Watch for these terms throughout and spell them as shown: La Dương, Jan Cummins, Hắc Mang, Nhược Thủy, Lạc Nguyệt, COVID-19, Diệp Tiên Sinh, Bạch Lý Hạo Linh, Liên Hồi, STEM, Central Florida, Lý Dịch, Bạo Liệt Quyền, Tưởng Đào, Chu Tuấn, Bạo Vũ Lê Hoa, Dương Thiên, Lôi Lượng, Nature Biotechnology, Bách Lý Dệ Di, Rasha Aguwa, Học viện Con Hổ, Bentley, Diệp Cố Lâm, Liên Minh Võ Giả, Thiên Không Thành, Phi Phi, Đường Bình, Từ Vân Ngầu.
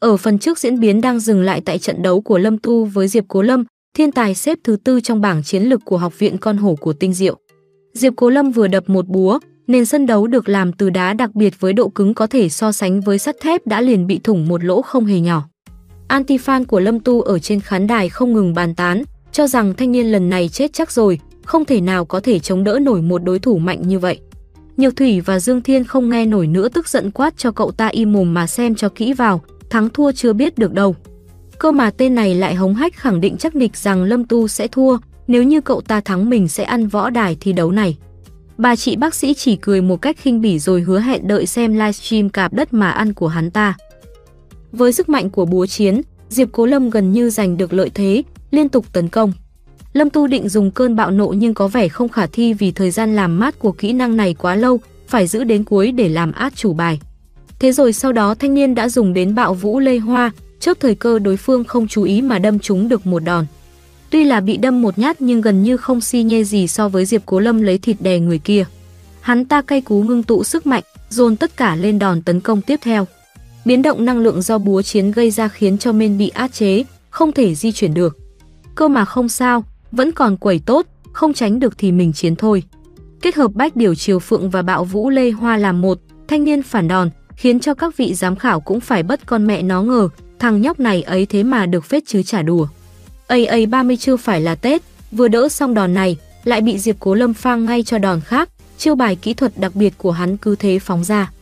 Ở phần trước diễn biến đang dừng lại tại trận đấu của Lâm Tu với Diệp Cố Lâm, thiên tài xếp thứ tư trong bảng chiến lực của Học viện Con Hổ của Tinh Diệu. Diệp Cố Lâm vừa đập một búa, nền sân đấu được làm từ đá đặc biệt với độ cứng có thể so sánh với sắt thép đã liền bị thủng một lỗ không hề nhỏ. Antifan của Lâm Tu ở trên khán đài không ngừng bàn tán, cho rằng thanh niên lần này chết chắc rồi, không thể nào có thể chống đỡ nổi một đối thủ mạnh như vậy. Nhược Thủy và Dương Thiên không nghe nổi nữa, tức giận quát cho cậu ta im mồm mà xem cho kỹ vào, thắng thua chưa biết được đâu. Cơ mà tên này lại hống hách khẳng định chắc nịch rằng Lâm Tu sẽ thua, nếu như cậu ta thắng mình sẽ ăn võ đài thi đấu này. Bà chị bác sĩ chỉ cười một cách khinh bỉ rồi hứa hẹn đợi xem livestream cạp đất mà ăn của hắn ta. Với sức mạnh của búa chiến, Diệp Cố Lâm gần như giành được lợi thế, liên tục tấn công. Lâm Tu định dùng cơn bạo nộ nhưng có vẻ không khả thi vì thời gian làm mát của kỹ năng này quá lâu, phải giữ đến cuối để làm át chủ bài. Thế rồi sau đó thanh niên đã dùng đến Bạo Vũ Lê Hoa, chớp thời cơ đối phương không chú ý mà đâm trúng được một đòn. Tuy là bị đâm một nhát nhưng gần như không xi nhê gì so với Diệp Cố Lâm lấy thịt đè người kia. Hắn ta cay cú ngưng tụ sức mạnh, dồn tất cả lên đòn tấn công tiếp theo. Biến động năng lượng do búa chiến gây ra khiến cho men bị áp chế, không thể di chuyển được. Cơ mà không sao, vẫn còn quẩy tốt, không tránh được thì mình chiến thôi. Kết hợp Bạch Điểu Triều Phượng và Bạo Vũ Lê Hoa làm một, thanh niên phản đòn, khiến cho các vị giám khảo cũng phải bất con mẹ nó ngờ, thằng nhóc này ấy thế mà được phết chứ chả đùa. AA 30 chưa phải là Tết, vừa đỡ xong đòn này, lại bị Diệp Cố Lâm phang ngay cho đòn khác, chiêu bài kỹ thuật đặc biệt của hắn cứ thế phóng ra.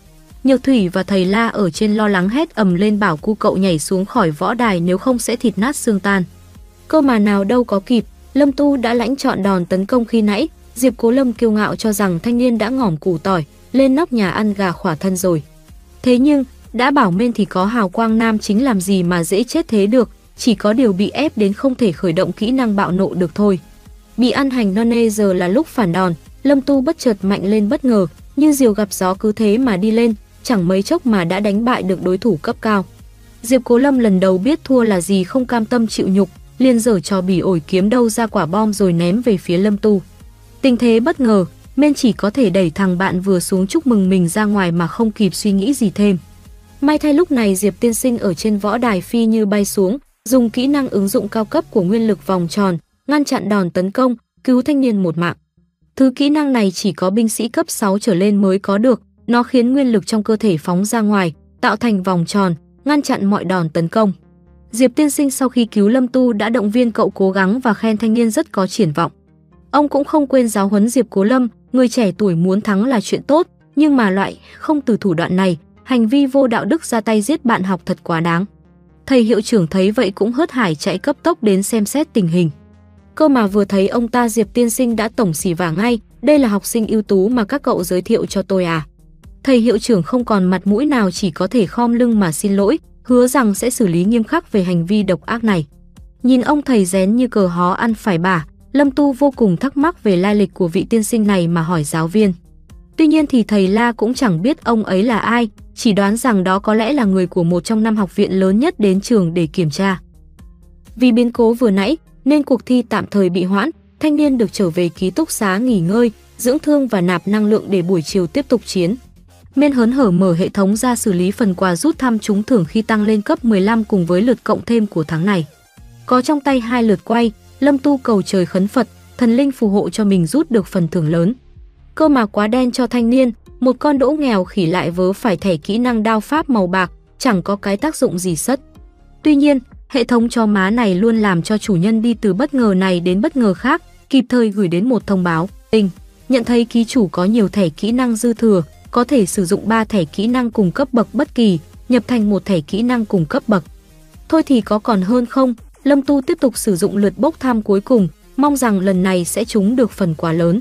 Nhược Thủy và thầy La ở trên lo lắng hét ầm lên bảo cu cậu nhảy xuống khỏi võ đài nếu không sẽ thịt nát xương tan. Cơ mà nào đâu có kịp, Lâm Tu đã lãnh chọn đòn tấn công khi nãy, Diệp Cố Lâm kiêu ngạo cho rằng thanh niên đã ngỏm củ tỏi, lên nóc nhà ăn gà khỏa thân rồi. Thế nhưng, đã bảo men thì có hào quang nam chính làm gì mà dễ chết thế được, chỉ có điều bị ép đến không thể khởi động kỹ năng bạo nộ được thôi. Bị ăn hành non nê giờ là lúc phản đòn, Lâm Tu bất chợt mạnh lên bất ngờ, như diều gặp gió cứ thế mà đi lên, chẳng mấy chốc mà đã đánh bại được đối thủ cấp cao. Diệp Cố Lâm lần đầu biết thua là gì, không cam tâm chịu nhục, liền giở trò bỉ ổi kiếm đâu ra quả bom rồi ném về phía Lâm Tu. Tình thế bất ngờ, men chỉ có thể đẩy thằng bạn vừa xuống chúc mừng mình ra ngoài mà không kịp suy nghĩ gì thêm. May thay lúc này Diệp Tiên Sinh ở trên võ đài phi như bay xuống, dùng kỹ năng ứng dụng cao cấp của nguyên lực vòng tròn, ngăn chặn đòn tấn công, cứu thanh niên một mạng. Thứ kỹ năng này chỉ có binh sĩ cấp 6 trở lên mới có được, nó khiến nguyên lực trong cơ thể phóng ra ngoài, tạo thành vòng tròn, ngăn chặn mọi đòn tấn công. Diệp Tiên Sinh sau khi cứu Lâm Tu đã động viên cậu cố gắng và khen thanh niên rất có triển vọng. Ông cũng không quên giáo huấn Diệp Cố Lâm, người trẻ tuổi muốn thắng là chuyện tốt, nhưng mà loại không từ thủ đoạn này, hành vi vô đạo đức ra tay giết bạn học thật quá đáng. Thầy hiệu trưởng thấy vậy cũng hớt hải chạy cấp tốc đến xem xét tình hình. Cơ mà vừa thấy ông ta Diệp Tiên Sinh đã tổng xỉ vả ngay, đây là học sinh ưu tú mà các cậu giới thiệu cho tôi à? Thầy hiệu trưởng không còn mặt mũi nào, chỉ có thể khom lưng mà xin lỗi, hứa rằng sẽ xử lý nghiêm khắc về hành vi độc ác này. Nhìn ông thầy rén như cờ hó ăn phải bả, Lâm Tu vô cùng thắc mắc về lai lịch của vị tiên sinh này mà hỏi giáo viên. Tuy nhiên thì thầy La cũng chẳng biết ông ấy là ai, chỉ đoán rằng đó có lẽ là người của một trong 5 học viện lớn nhất đến trường để kiểm tra. Vì biến cố vừa nãy nên cuộc thi tạm thời bị hoãn, thanh niên được trở về ký túc xá nghỉ ngơi, dưỡng thương và nạp năng lượng để buổi chiều tiếp tục chiến. Men hớn hở mở hệ thống ra xử lý phần quà rút thăm trúng thưởng khi tăng lên cấp 15 cùng với lượt cộng thêm của tháng này. Có trong tay 2 lượt quay, Lâm Tu cầu trời khấn Phật, thần linh phù hộ cho mình rút được phần thưởng lớn. Cơ mà quá đen cho thanh niên, một con đỗ nghèo khỉ lại vớ phải thẻ kỹ năng đao pháp màu bạc, chẳng có cái tác dụng gì sất. Tuy nhiên, hệ thống chó má này luôn làm cho chủ nhân đi từ bất ngờ này đến bất ngờ khác, kịp thời gửi đến một thông báo. Tình, nhận thấy ký chủ có nhiều thẻ kỹ năng dư thừa, có thể sử dụng 3 thẻ kỹ năng cùng cấp bậc bất kỳ, nhập thành một thẻ kỹ năng cùng cấp bậc. Thôi thì có còn hơn không, Lâm Tu tiếp tục sử dụng lượt bốc thăm cuối cùng, mong rằng lần này sẽ trúng được phần quà lớn.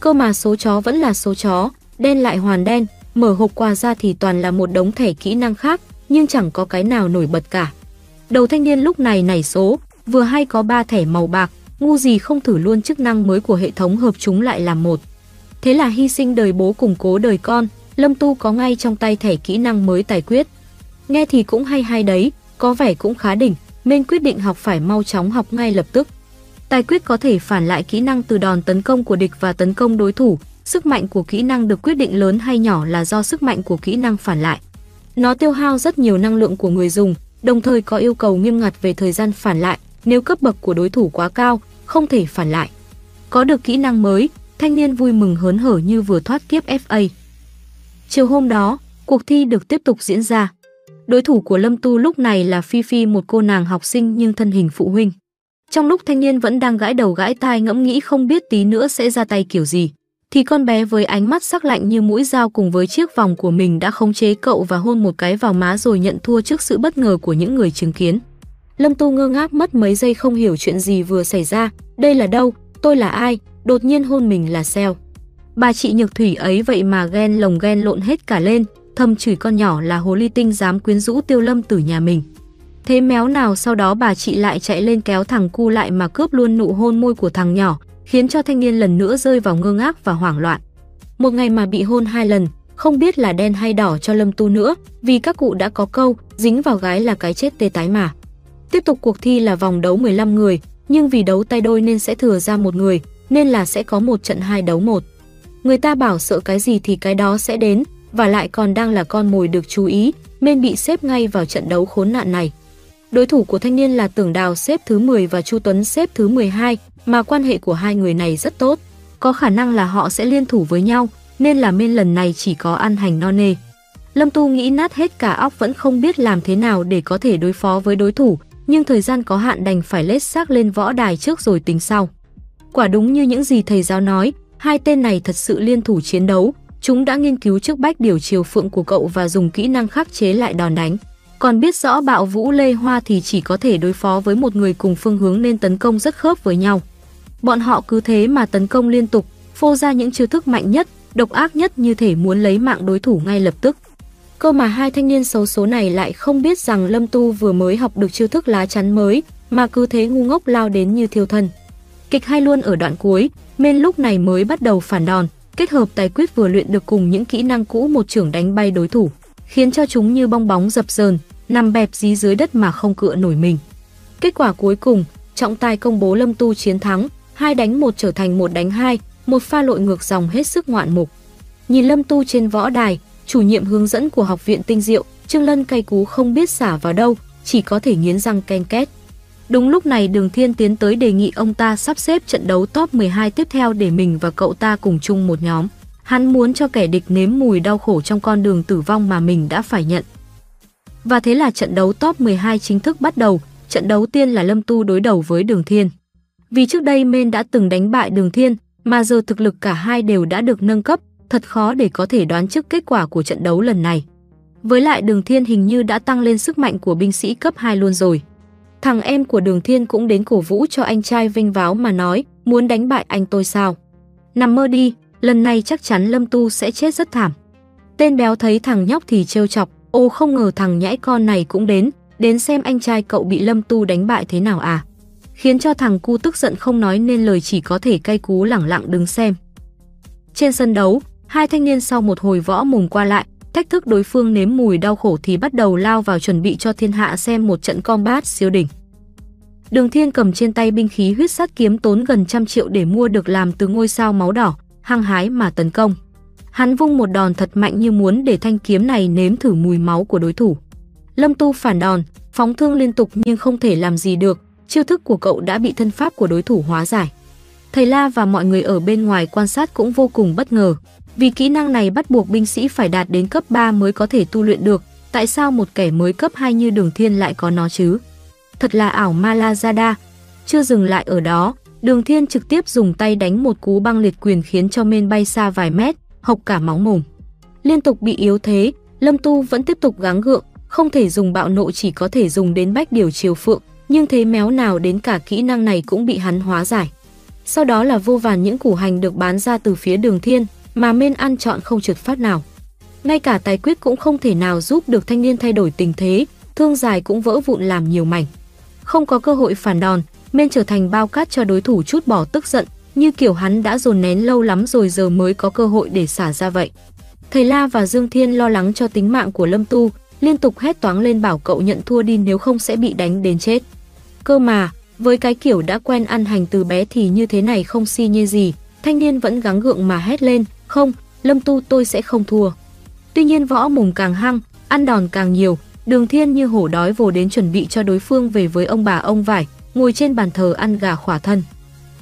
Cơ mà số chó vẫn là số chó, đen lại hoàn đen, mở hộp quà ra thì toàn là một đống thẻ kỹ năng khác, nhưng chẳng có cái nào nổi bật cả. Đầu thanh niên lúc này nảy số, vừa hay có 3 thẻ màu bạc, ngu gì không thử luôn chức năng mới của hệ thống hợp chúng lại làm một. Thế là hy sinh đời bố củng cố đời con, Lâm Tu có ngay trong tay thẻ kỹ năng mới Tài Quyết. Nghe thì cũng hay hay đấy, có vẻ cũng khá đỉnh, nên quyết định học phải mau chóng học ngay lập tức. Tài Quyết có thể phản lại kỹ năng từ đòn tấn công của địch và tấn công đối thủ, sức mạnh của kỹ năng được quyết định lớn hay nhỏ là do sức mạnh của kỹ năng phản lại. Nó tiêu hao rất nhiều năng lượng của người dùng, đồng thời có yêu cầu nghiêm ngặt về thời gian phản lại, nếu cấp bậc của đối thủ quá cao, không thể phản lại. Có được kỹ năng mới, thanh niên vui mừng hớn hở như vừa thoát kiếp FA. Chiều hôm đó, cuộc thi được tiếp tục diễn ra. Đối thủ của Lâm Tu lúc này là Phi Phi, một cô nàng học sinh nhưng thân hình phụ huynh. Trong lúc thanh niên vẫn đang gãi đầu gãi tai ngẫm nghĩ không biết tí nữa sẽ ra tay kiểu gì, thì con bé với ánh mắt sắc lạnh như mũi dao cùng với chiếc vòng của mình đã khống chế cậu và hôn một cái vào má rồi nhận thua trước sự bất ngờ của những người chứng kiến. Lâm Tu ngơ ngác mất mấy giây không hiểu chuyện gì vừa xảy ra, đây là đâu, tôi là ai, đột nhiên hôn mình là sao. Bà chị Nhược Thủy ấy vậy mà ghen lồng ghen lộn hết cả lên, thầm chửi con nhỏ là hồ ly tinh dám quyến rũ Tiêu Lâm từ nhà mình. Thế méo nào sau đó bà chị lại chạy lên kéo thằng cu lại mà cướp luôn nụ hôn môi của thằng nhỏ, khiến cho thanh niên lần nữa rơi vào ngơ ngác và hoảng loạn. Một ngày mà bị hôn hai lần, không biết là đen hay đỏ cho Lâm Tu nữa, vì các cụ đã có câu, dính vào gái là cái chết tê tái mà. Tiếp tục cuộc thi là vòng đấu 15 người, nhưng vì đấu tay đôi nên sẽ thừa ra một người, nên là sẽ có một trận 2 đấu 1. Người ta bảo sợ cái gì thì cái đó sẽ đến, và lại còn đang là con mồi được chú ý, nên bị xếp ngay vào trận đấu khốn nạn này. Đối thủ của thanh niên là Tưởng Đào xếp thứ 10 và Chu Tuấn xếp thứ 12, mà quan hệ của hai người này rất tốt. Có khả năng là họ sẽ liên thủ với nhau, nên là men lần này chỉ có ăn hành no nê. Lâm Tu nghĩ nát hết cả óc vẫn không biết làm thế nào để có thể đối phó với đối thủ, nhưng thời gian có hạn đành phải lết xác lên võ đài trước rồi tính sau. Quả đúng như những gì thầy giáo nói, hai tên này thật sự liên thủ chiến đấu, chúng đã nghiên cứu trước Bạch Điểu Triều Phượng của cậu và dùng kỹ năng khắc chế lại đòn đánh. Còn biết rõ Bạo Vũ Lê Hoa thì chỉ có thể đối phó với một người cùng phương hướng nên tấn công rất khớp với nhau. Bọn họ cứ thế mà tấn công liên tục, phô ra những chiêu thức mạnh nhất, độc ác nhất như thể muốn lấy mạng đối thủ ngay lập tức. Cơ mà hai thanh niên xấu số này lại không biết rằng Lâm Tu vừa mới học được chiêu thức lá chắn mới mà cứ thế ngu ngốc lao đến như thiêu thân. Kịch hay luôn ở đoạn cuối, nên lúc này mới bắt đầu phản đòn, kết hợp tài quyết vừa luyện được cùng những kỹ năng cũ một chưởng đánh bay đối thủ, khiến cho chúng như bong bóng dập dờn, nằm bẹp dí dưới đất mà không cựa nổi mình. Kết quả cuối cùng, trọng tài công bố Lâm Tu chiến thắng, 2 đánh 1 trở thành 1 đánh 2, một pha lội ngược dòng hết sức ngoạn mục. Nhìn Lâm Tu trên võ đài, chủ nhiệm hướng dẫn của học viện Tinh Diệu, Trương Lân cay cú không biết xả vào đâu, chỉ có thể nghiến răng ken két. Đúng lúc này Đường Thiên tiến tới đề nghị ông ta sắp xếp trận đấu top 12 tiếp theo để mình và cậu ta cùng chung một nhóm. Hắn muốn cho kẻ địch nếm mùi đau khổ trong con đường tử vong mà mình đã phải nhận. Và thế là trận đấu top 12 chính thức bắt đầu, trận đấu tiên là Lâm Tu đối đầu với Đường Thiên. Vì trước đây Mên đã từng đánh bại Đường Thiên, mà giờ thực lực cả hai đều đã được nâng cấp, thật khó để có thể đoán trước kết quả của trận đấu lần này. Với lại Đường Thiên hình như đã tăng lên sức mạnh của binh sĩ cấp 2 luôn rồi. Thằng em của Đường Thiên cũng đến cổ vũ cho anh trai vinh váo mà nói, muốn đánh bại anh tôi sao? Nằm mơ đi, lần này chắc chắn Lâm Tu sẽ chết rất thảm. Tên béo thấy thằng nhóc thì trêu chọc, ô không ngờ thằng nhãi con này cũng đến xem anh trai cậu bị Lâm Tu đánh bại thế nào à? Khiến cho thằng cu tức giận không nói nên lời, chỉ có thể cay cú lẳng lặng đứng xem. Trên sân đấu, hai thanh niên sau một hồi võ mồm qua lại, thách thức đối phương nếm mùi đau khổ thì bắt đầu lao vào chuẩn bị cho thiên hạ xem một trận combat siêu đỉnh. Đường Thiên cầm trên tay binh khí huyết sát kiếm tốn gần 100 triệu để mua được làm từ ngôi sao máu đỏ, hăng hái mà tấn công. Hắn vung một đòn thật mạnh như muốn để thanh kiếm này nếm thử mùi máu của đối thủ. Lâm Tu phản đòn, phóng thương liên tục nhưng không thể làm gì được, chiêu thức của cậu đã bị thân pháp của đối thủ hóa giải. Thầy La và mọi người ở bên ngoài quan sát cũng vô cùng bất ngờ, vì kỹ năng này bắt buộc binh sĩ phải đạt đến cấp 3 mới có thể tu luyện được, tại sao một kẻ mới cấp 2 như Đường Thiên lại có nó chứ? Thật là ảo ma la giada. Chưa dừng lại ở đó, Đường Thiên trực tiếp dùng tay đánh một cú băng liệt quyền khiến cho Mên bay xa vài mét, hộc cả máu mồm. Liên tục bị yếu thế, Lâm Tu vẫn tiếp tục gắng gượng, không thể dùng bạo nộ chỉ có thể dùng đến Bách Điểu Triều Phượng, nhưng thế méo nào đến cả kỹ năng này cũng bị hắn hóa giải. Sau đó là vô vàn những củ hành được bán ra từ phía Đường Thiên, mà Mên ăn chọn không trượt phát nào. Ngay cả tài quyết cũng không thể nào giúp được thanh niên thay đổi tình thế, thương dài cũng vỡ vụn làm nhiều mảnh. Không có cơ hội phản đòn, Mên trở thành bao cát cho đối thủ trút bỏ tức giận, như kiểu hắn đã dồn nén lâu lắm rồi giờ mới có cơ hội để xả ra vậy. Thầy La và Dương Thiên lo lắng cho tính mạng của Lâm Tu, liên tục hét toáng lên bảo cậu nhận thua đi nếu không sẽ bị đánh đến chết. Cơ mà, với cái kiểu đã quen ăn hành từ bé thì như thế này không si nhê gì, thanh niên vẫn gắng gượng mà hét lên, không, Lâm Tu tôi sẽ không thua. Tuy nhiên võ mồm càng hăng, ăn đòn càng nhiều. Đường Thiên như hổ đói vồ đến chuẩn bị cho đối phương về với ông bà ông vải, ngồi trên bàn thờ ăn gà khỏa thân.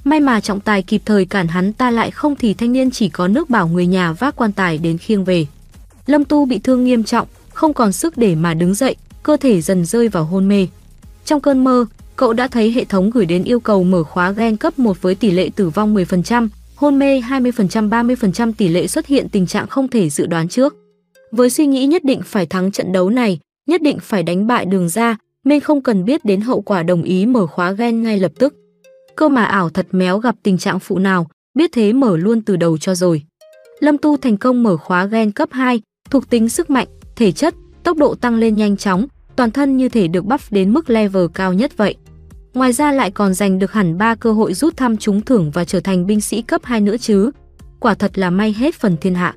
May mà trọng tài kịp thời cản hắn ta lại, không thì thanh niên chỉ có nước bảo người nhà vác quan tài đến khiêng về. Lâm Tu bị thương nghiêm trọng, không còn sức để mà đứng dậy, cơ thể dần rơi vào hôn mê. Trong cơn mơ, cậu đã thấy hệ thống gửi đến yêu cầu mở khóa gen cấp 1 với tỷ lệ tử vong 10%, hôn mê 20%, 30% tỷ lệ xuất hiện tình trạng không thể dự đoán trước. Với suy nghĩ nhất định phải thắng trận đấu này, nhất định phải đánh bại Đường gia, nên không cần biết đến hậu quả đồng ý mở khóa gen ngay lập tức. Cơ mà ảo thật méo gặp tình trạng phụ nào, biết thế mở luôn từ đầu cho rồi. Lâm Tu thành công mở khóa gen cấp 2, thuộc tính sức mạnh, thể chất, tốc độ tăng lên nhanh chóng, toàn thân như thể được buff đến mức level cao nhất vậy. Ngoài ra lại còn giành được hẳn 3 cơ hội rút thăm trúng thưởng và trở thành binh sĩ cấp 2 nữa chứ. Quả thật là may hết phần thiên hạ.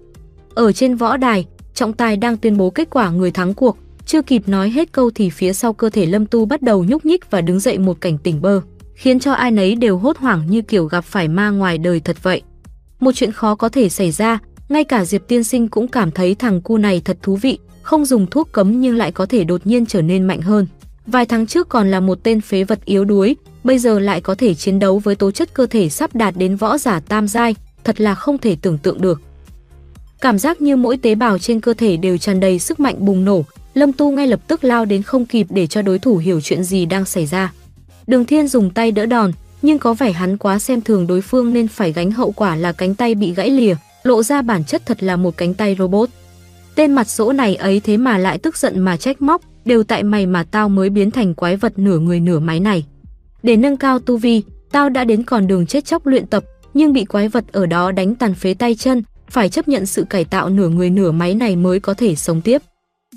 Ở trên võ đài, trọng tài đang tuyên bố kết quả người thắng cuộc. Chưa kịp nói hết câu thì phía sau cơ thể Lâm Tu bắt đầu nhúc nhích và đứng dậy một cảnh tỉnh bơ, khiến cho ai nấy đều hốt hoảng như kiểu gặp phải ma ngoài đời thật vậy. Một chuyện khó có thể xảy ra, ngay cả Diệp Tiên Sinh cũng cảm thấy thằng cu này thật thú vị, không dùng thuốc cấm nhưng lại có thể đột nhiên trở nên mạnh hơn. Vài tháng trước còn là một tên phế vật yếu đuối, bây giờ lại có thể chiến đấu với tố chất cơ thể sắp đạt đến võ giả tam giai, thật là không thể tưởng tượng được. Cảm giác như mỗi tế bào trên cơ thể đều tràn đầy sức mạnh bùng nổ, Lâm Tu ngay lập tức lao đến không kịp để cho đối thủ hiểu chuyện gì đang xảy ra. Đường Thiên dùng tay đỡ đòn, nhưng có vẻ hắn quá xem thường đối phương nên phải gánh hậu quả là cánh tay bị gãy lìa, lộ ra bản chất thật là một cánh tay robot. Tên mặt sỗ này ấy thế mà lại tức giận mà trách móc, đều tại mày mà tao mới biến thành quái vật nửa người nửa máy này. Để nâng cao tu vi, tao đã đến con đường chết chóc luyện tập, nhưng bị quái vật ở đó đánh tàn phế tay chân, phải chấp nhận sự cải tạo nửa người nửa máy này mới có thể sống tiếp.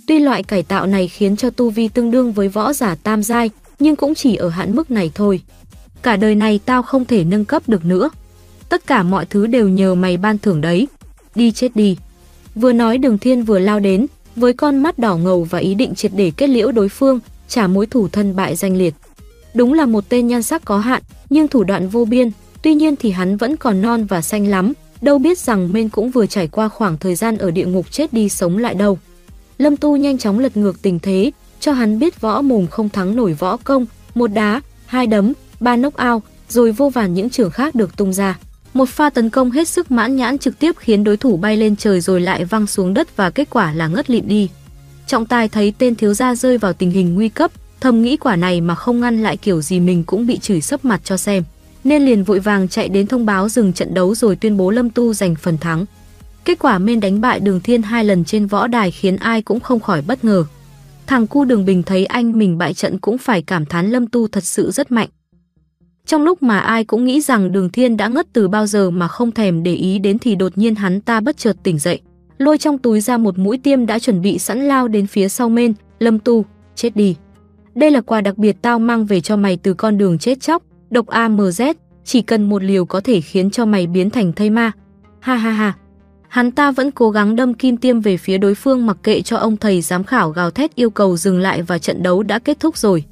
Tuy loại cải tạo này khiến cho tu vi tương đương với võ giả tam giai, nhưng cũng chỉ ở hạn mức này thôi. Cả đời này tao không thể nâng cấp được nữa. Tất cả mọi thứ đều nhờ mày ban thưởng đấy. Đi chết đi. Vừa nói Đường Thiên vừa lao đến, với con mắt đỏ ngầu và ý định triệt để kết liễu đối phương, trả mối thù thân bại danh liệt. Đúng là một tên nhan sắc có hạn, nhưng thủ đoạn vô biên, tuy nhiên thì hắn vẫn còn non và xanh lắm, đâu biết rằng mình cũng vừa trải qua khoảng thời gian ở địa ngục chết đi sống lại đâu. Lâm Tu nhanh chóng lật ngược tình thế, cho hắn biết võ mồm không thắng nổi võ công, một đá, hai đấm, ba knock-out, rồi vô vàn những trường khác được tung ra. Một pha tấn công hết sức mãn nhãn trực tiếp khiến đối thủ bay lên trời rồi lại văng xuống đất và kết quả là ngất lịm đi. Trọng tài thấy tên thiếu gia rơi vào tình hình nguy cấp, thầm nghĩ quả này mà không ngăn lại kiểu gì mình cũng bị chửi sấp mặt cho xem, nên liền vội vàng chạy đến thông báo dừng trận đấu rồi tuyên bố Lâm Tu giành phần thắng. Kết quả men đánh bại Đường Thiên 2 lần trên võ đài khiến ai cũng không khỏi bất ngờ. Thằng cu Đường Bình thấy anh mình bại trận cũng phải cảm thán Lâm Tu thật sự rất mạnh. Trong lúc mà ai cũng nghĩ rằng Đường Thiên đã ngất từ bao giờ mà không thèm để ý đến thì đột nhiên hắn ta bất chợt tỉnh dậy, lôi trong túi ra một mũi tiêm đã chuẩn bị sẵn lao đến phía sau men. Lâm Tu, chết đi. Đây là quà đặc biệt tao mang về cho mày từ con đường chết chóc, độc AMZ, chỉ cần một liều có thể khiến cho mày biến thành thây ma. Ha ha ha. Hắn ta vẫn cố gắng đâm kim tiêm về phía đối phương mặc kệ cho ông thầy giám khảo gào thét yêu cầu dừng lại và trận đấu đã kết thúc rồi.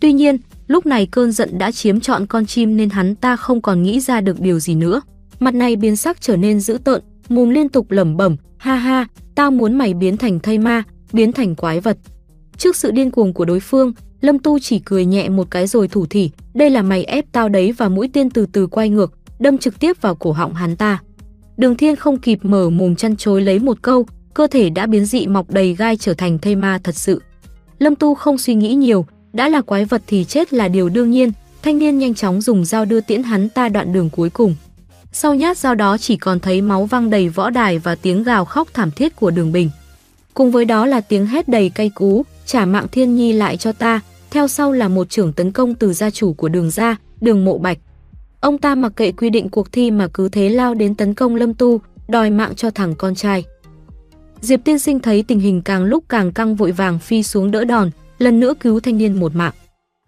Tuy nhiên, lúc này cơn giận đã chiếm trọn con chim nên hắn ta không còn nghĩ ra được điều gì nữa. Mặt này biến sắc trở nên dữ tợn, mồm liên tục lẩm bẩm, ha ha, tao muốn mày biến thành thây ma, biến thành quái vật. Trước sự điên cuồng của đối phương, Lâm Tu chỉ cười nhẹ một cái rồi thủ thỉ, đây là mày ép tao đấy, và mũi tên từ từ quay ngược, đâm trực tiếp vào cổ họng hắn ta. Đường Thiên không kịp mở mồm chăn chối lấy một câu, cơ thể đã biến dị mọc đầy gai trở thành thây ma thật sự. Lâm Tu không suy nghĩ nhiều, đã là quái vật thì chết là điều đương nhiên, thanh niên nhanh chóng dùng dao đưa tiễn hắn ta đoạn đường cuối cùng. Sau nhát dao đó chỉ còn thấy máu văng đầy võ đài và tiếng gào khóc thảm thiết của Đường Bình. Cùng với đó là tiếng hét đầy cay cú, trả mạng Thiên Nhi lại cho ta, theo sau là một chưởng tấn công từ gia chủ của Đường gia, Đường Mộ Bạch. Ông ta mặc kệ quy định cuộc thi mà cứ thế lao đến tấn công Lâm Tu, đòi mạng cho thằng con trai. Diệp Tiên Sinh thấy tình hình càng lúc càng căng vội vàng phi xuống đỡ đòn, lần nữa cứu thanh niên một mạng.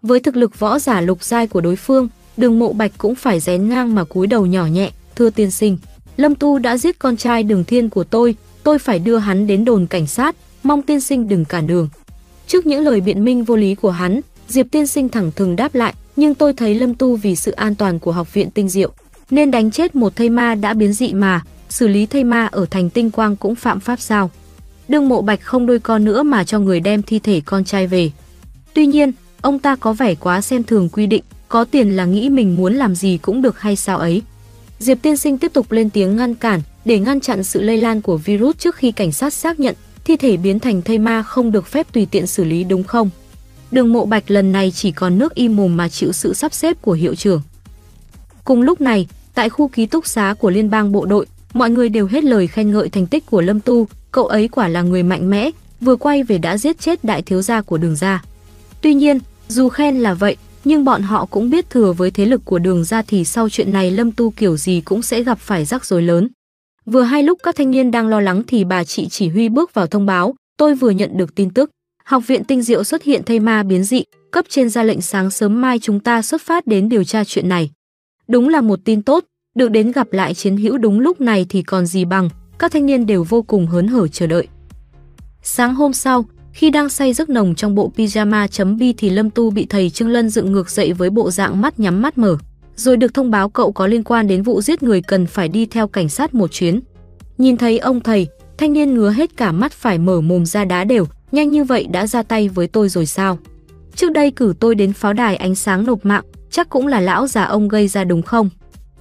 Với thực lực võ giả lục giai của đối phương, Đường Mộ Bạch cũng phải rén ngang mà cúi đầu nhỏ nhẹ, thưa tiên sinh, Lâm Tu đã giết con trai Đường Thiên của tôi phải đưa hắn đến đồn cảnh sát, mong tiên sinh đừng cản đường. Trước những lời biện minh vô lý của hắn, Diệp Tiên Sinh thẳng thừng đáp lại, nhưng tôi thấy Lâm Tu vì sự an toàn của học viện Tinh Diệu nên đánh chết một thây ma đã biến dị mà, xử lý thây ma ở thành Tinh Quang cũng phạm pháp sao? Đường Mộ Bạch không đôi co nữa mà cho người đem thi thể con trai về. Tuy nhiên, ông ta có vẻ quá xem thường quy định, có tiền là nghĩ mình muốn làm gì cũng được hay sao ấy. Diệp Tiên Sinh tiếp tục lên tiếng ngăn cản, để ngăn chặn sự lây lan của virus trước khi cảnh sát xác nhận thi thể biến thành thây ma không được phép tùy tiện xử lý đúng không? Đường Mộ Bạch lần này chỉ còn nước im mồm mà chịu sự sắp xếp của hiệu trưởng. Cùng lúc này, tại khu ký túc xá của liên bang bộ đội, mọi người đều hết lời khen ngợi thành tích của Lâm Tu, cậu ấy quả là người mạnh mẽ, vừa quay về đã giết chết đại thiếu gia của Đường gia. Tuy nhiên, dù khen là vậy, nhưng bọn họ cũng biết thừa với thế lực của Đường gia thì sau chuyện này Lâm Tu kiểu gì cũng sẽ gặp phải rắc rối lớn. Vừa hay lúc các thanh niên đang lo lắng thì bà chị chỉ huy bước vào thông báo, tôi vừa nhận được tin tức. Học viện Tinh Diệu xuất hiện thây ma biến dị, cấp trên ra lệnh sáng sớm mai chúng ta xuất phát đến điều tra chuyện này. Đúng là một tin tốt, được đến gặp lại chiến hữu đúng lúc này thì còn gì bằng, các thanh niên đều vô cùng hớn hở chờ đợi. Sáng hôm sau, khi đang say giấc nồng trong bộ pyjama chấm bi thì Lâm Tu bị thầy Trương Lân dựng ngược dậy với bộ dạng mắt nhắm mắt mở, rồi được thông báo cậu có liên quan đến vụ giết người cần phải đi theo cảnh sát một chuyến. Nhìn thấy ông thầy, thanh niên ngứa hết cả mắt phải mở mồm ra đá đều, nhanh như vậy đã ra tay với tôi rồi sao? Trước đây cử tôi đến pháo đài ánh sáng nộp mạng, chắc cũng là lão già ông gây ra đúng không?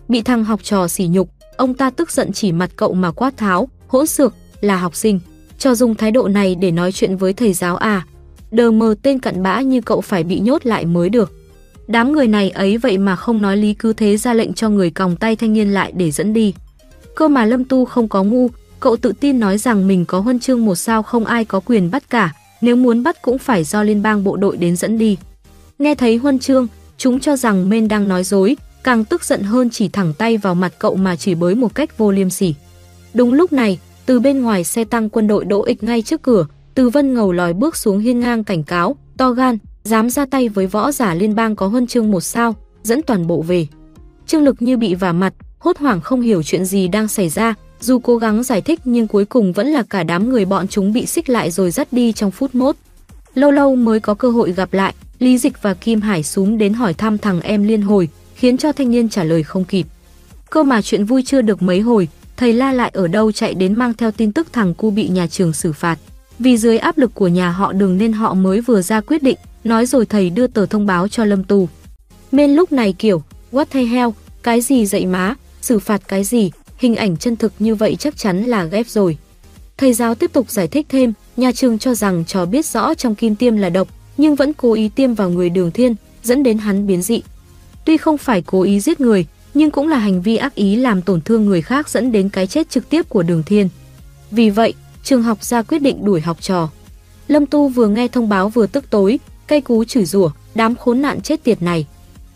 Bị thằng học trò sỉ nhục, ông ta tức giận chỉ mặt cậu mà quát tháo, hỗn xược, là học sinh, cho dùng thái độ này để nói chuyện với thầy giáo à? Đờ mờ tên cặn bã như cậu phải bị nhốt lại mới được. Đám người này ấy vậy mà không nói lý cứ thế ra lệnh cho người còng tay thanh niên lại để dẫn đi. Cơ mà Lâm Tu không có ngu, cậu tự tin nói rằng mình có huân chương 1 sao không ai có quyền bắt cả, nếu muốn bắt cũng phải do liên bang bộ đội đến dẫn đi. Nghe thấy huân chương, chúng cho rằng Mên đang nói dối, càng tức giận hơn chỉ thẳng tay vào mặt cậu mà chửi bới một cách vô liêm sỉ. Đúng lúc này, từ bên ngoài xe tăng quân đội đỗ ịch ngay trước cửa, Từ Vân Ngầu lòi bước xuống hiên ngang cảnh cáo, to gan, dám ra tay với võ giả liên bang có huân chương 1 sao, dẫn toàn bộ về. Trương Lực như bị vả mặt, hốt hoảng không hiểu chuyện gì đang xảy ra, dù cố gắng giải thích nhưng cuối cùng vẫn là cả đám người bọn chúng bị xích lại rồi dắt đi trong phút mốt. Lâu lâu mới có cơ hội gặp lại, Lý Dịch và Kim Hải xuống đến hỏi thăm thằng em Liên Hồi, khiến cho thanh niên trả lời không kịp. Cơ mà chuyện vui chưa được mấy hồi, thầy La lại ở đâu chạy đến mang theo tin tức thằng cu bị nhà trường xử phạt. Vì dưới áp lực của nhà họ Đường nên họ mới vừa ra quyết định, nói rồi thầy đưa tờ thông báo cho Lâm Tu. Mên lúc này kiểu, what the hell, cái gì dậy má, xử phạt cái gì, hình ảnh chân thực như vậy chắc chắn là ghép rồi. Thầy giáo tiếp tục giải thích thêm, nhà trường cho rằng trò biết rõ trong kim tiêm là độc, nhưng vẫn cố ý tiêm vào người Đường Thiên, dẫn đến hắn biến dị. Tuy không phải cố ý giết người, nhưng cũng là hành vi ác ý làm tổn thương người khác dẫn đến cái chết trực tiếp của Đường Thiên. Vì vậy, trường học ra quyết định đuổi học trò. Lâm Tu vừa nghe thông báo vừa tức tối, cây cú chửi rủa, đám khốn nạn chết tiệt này.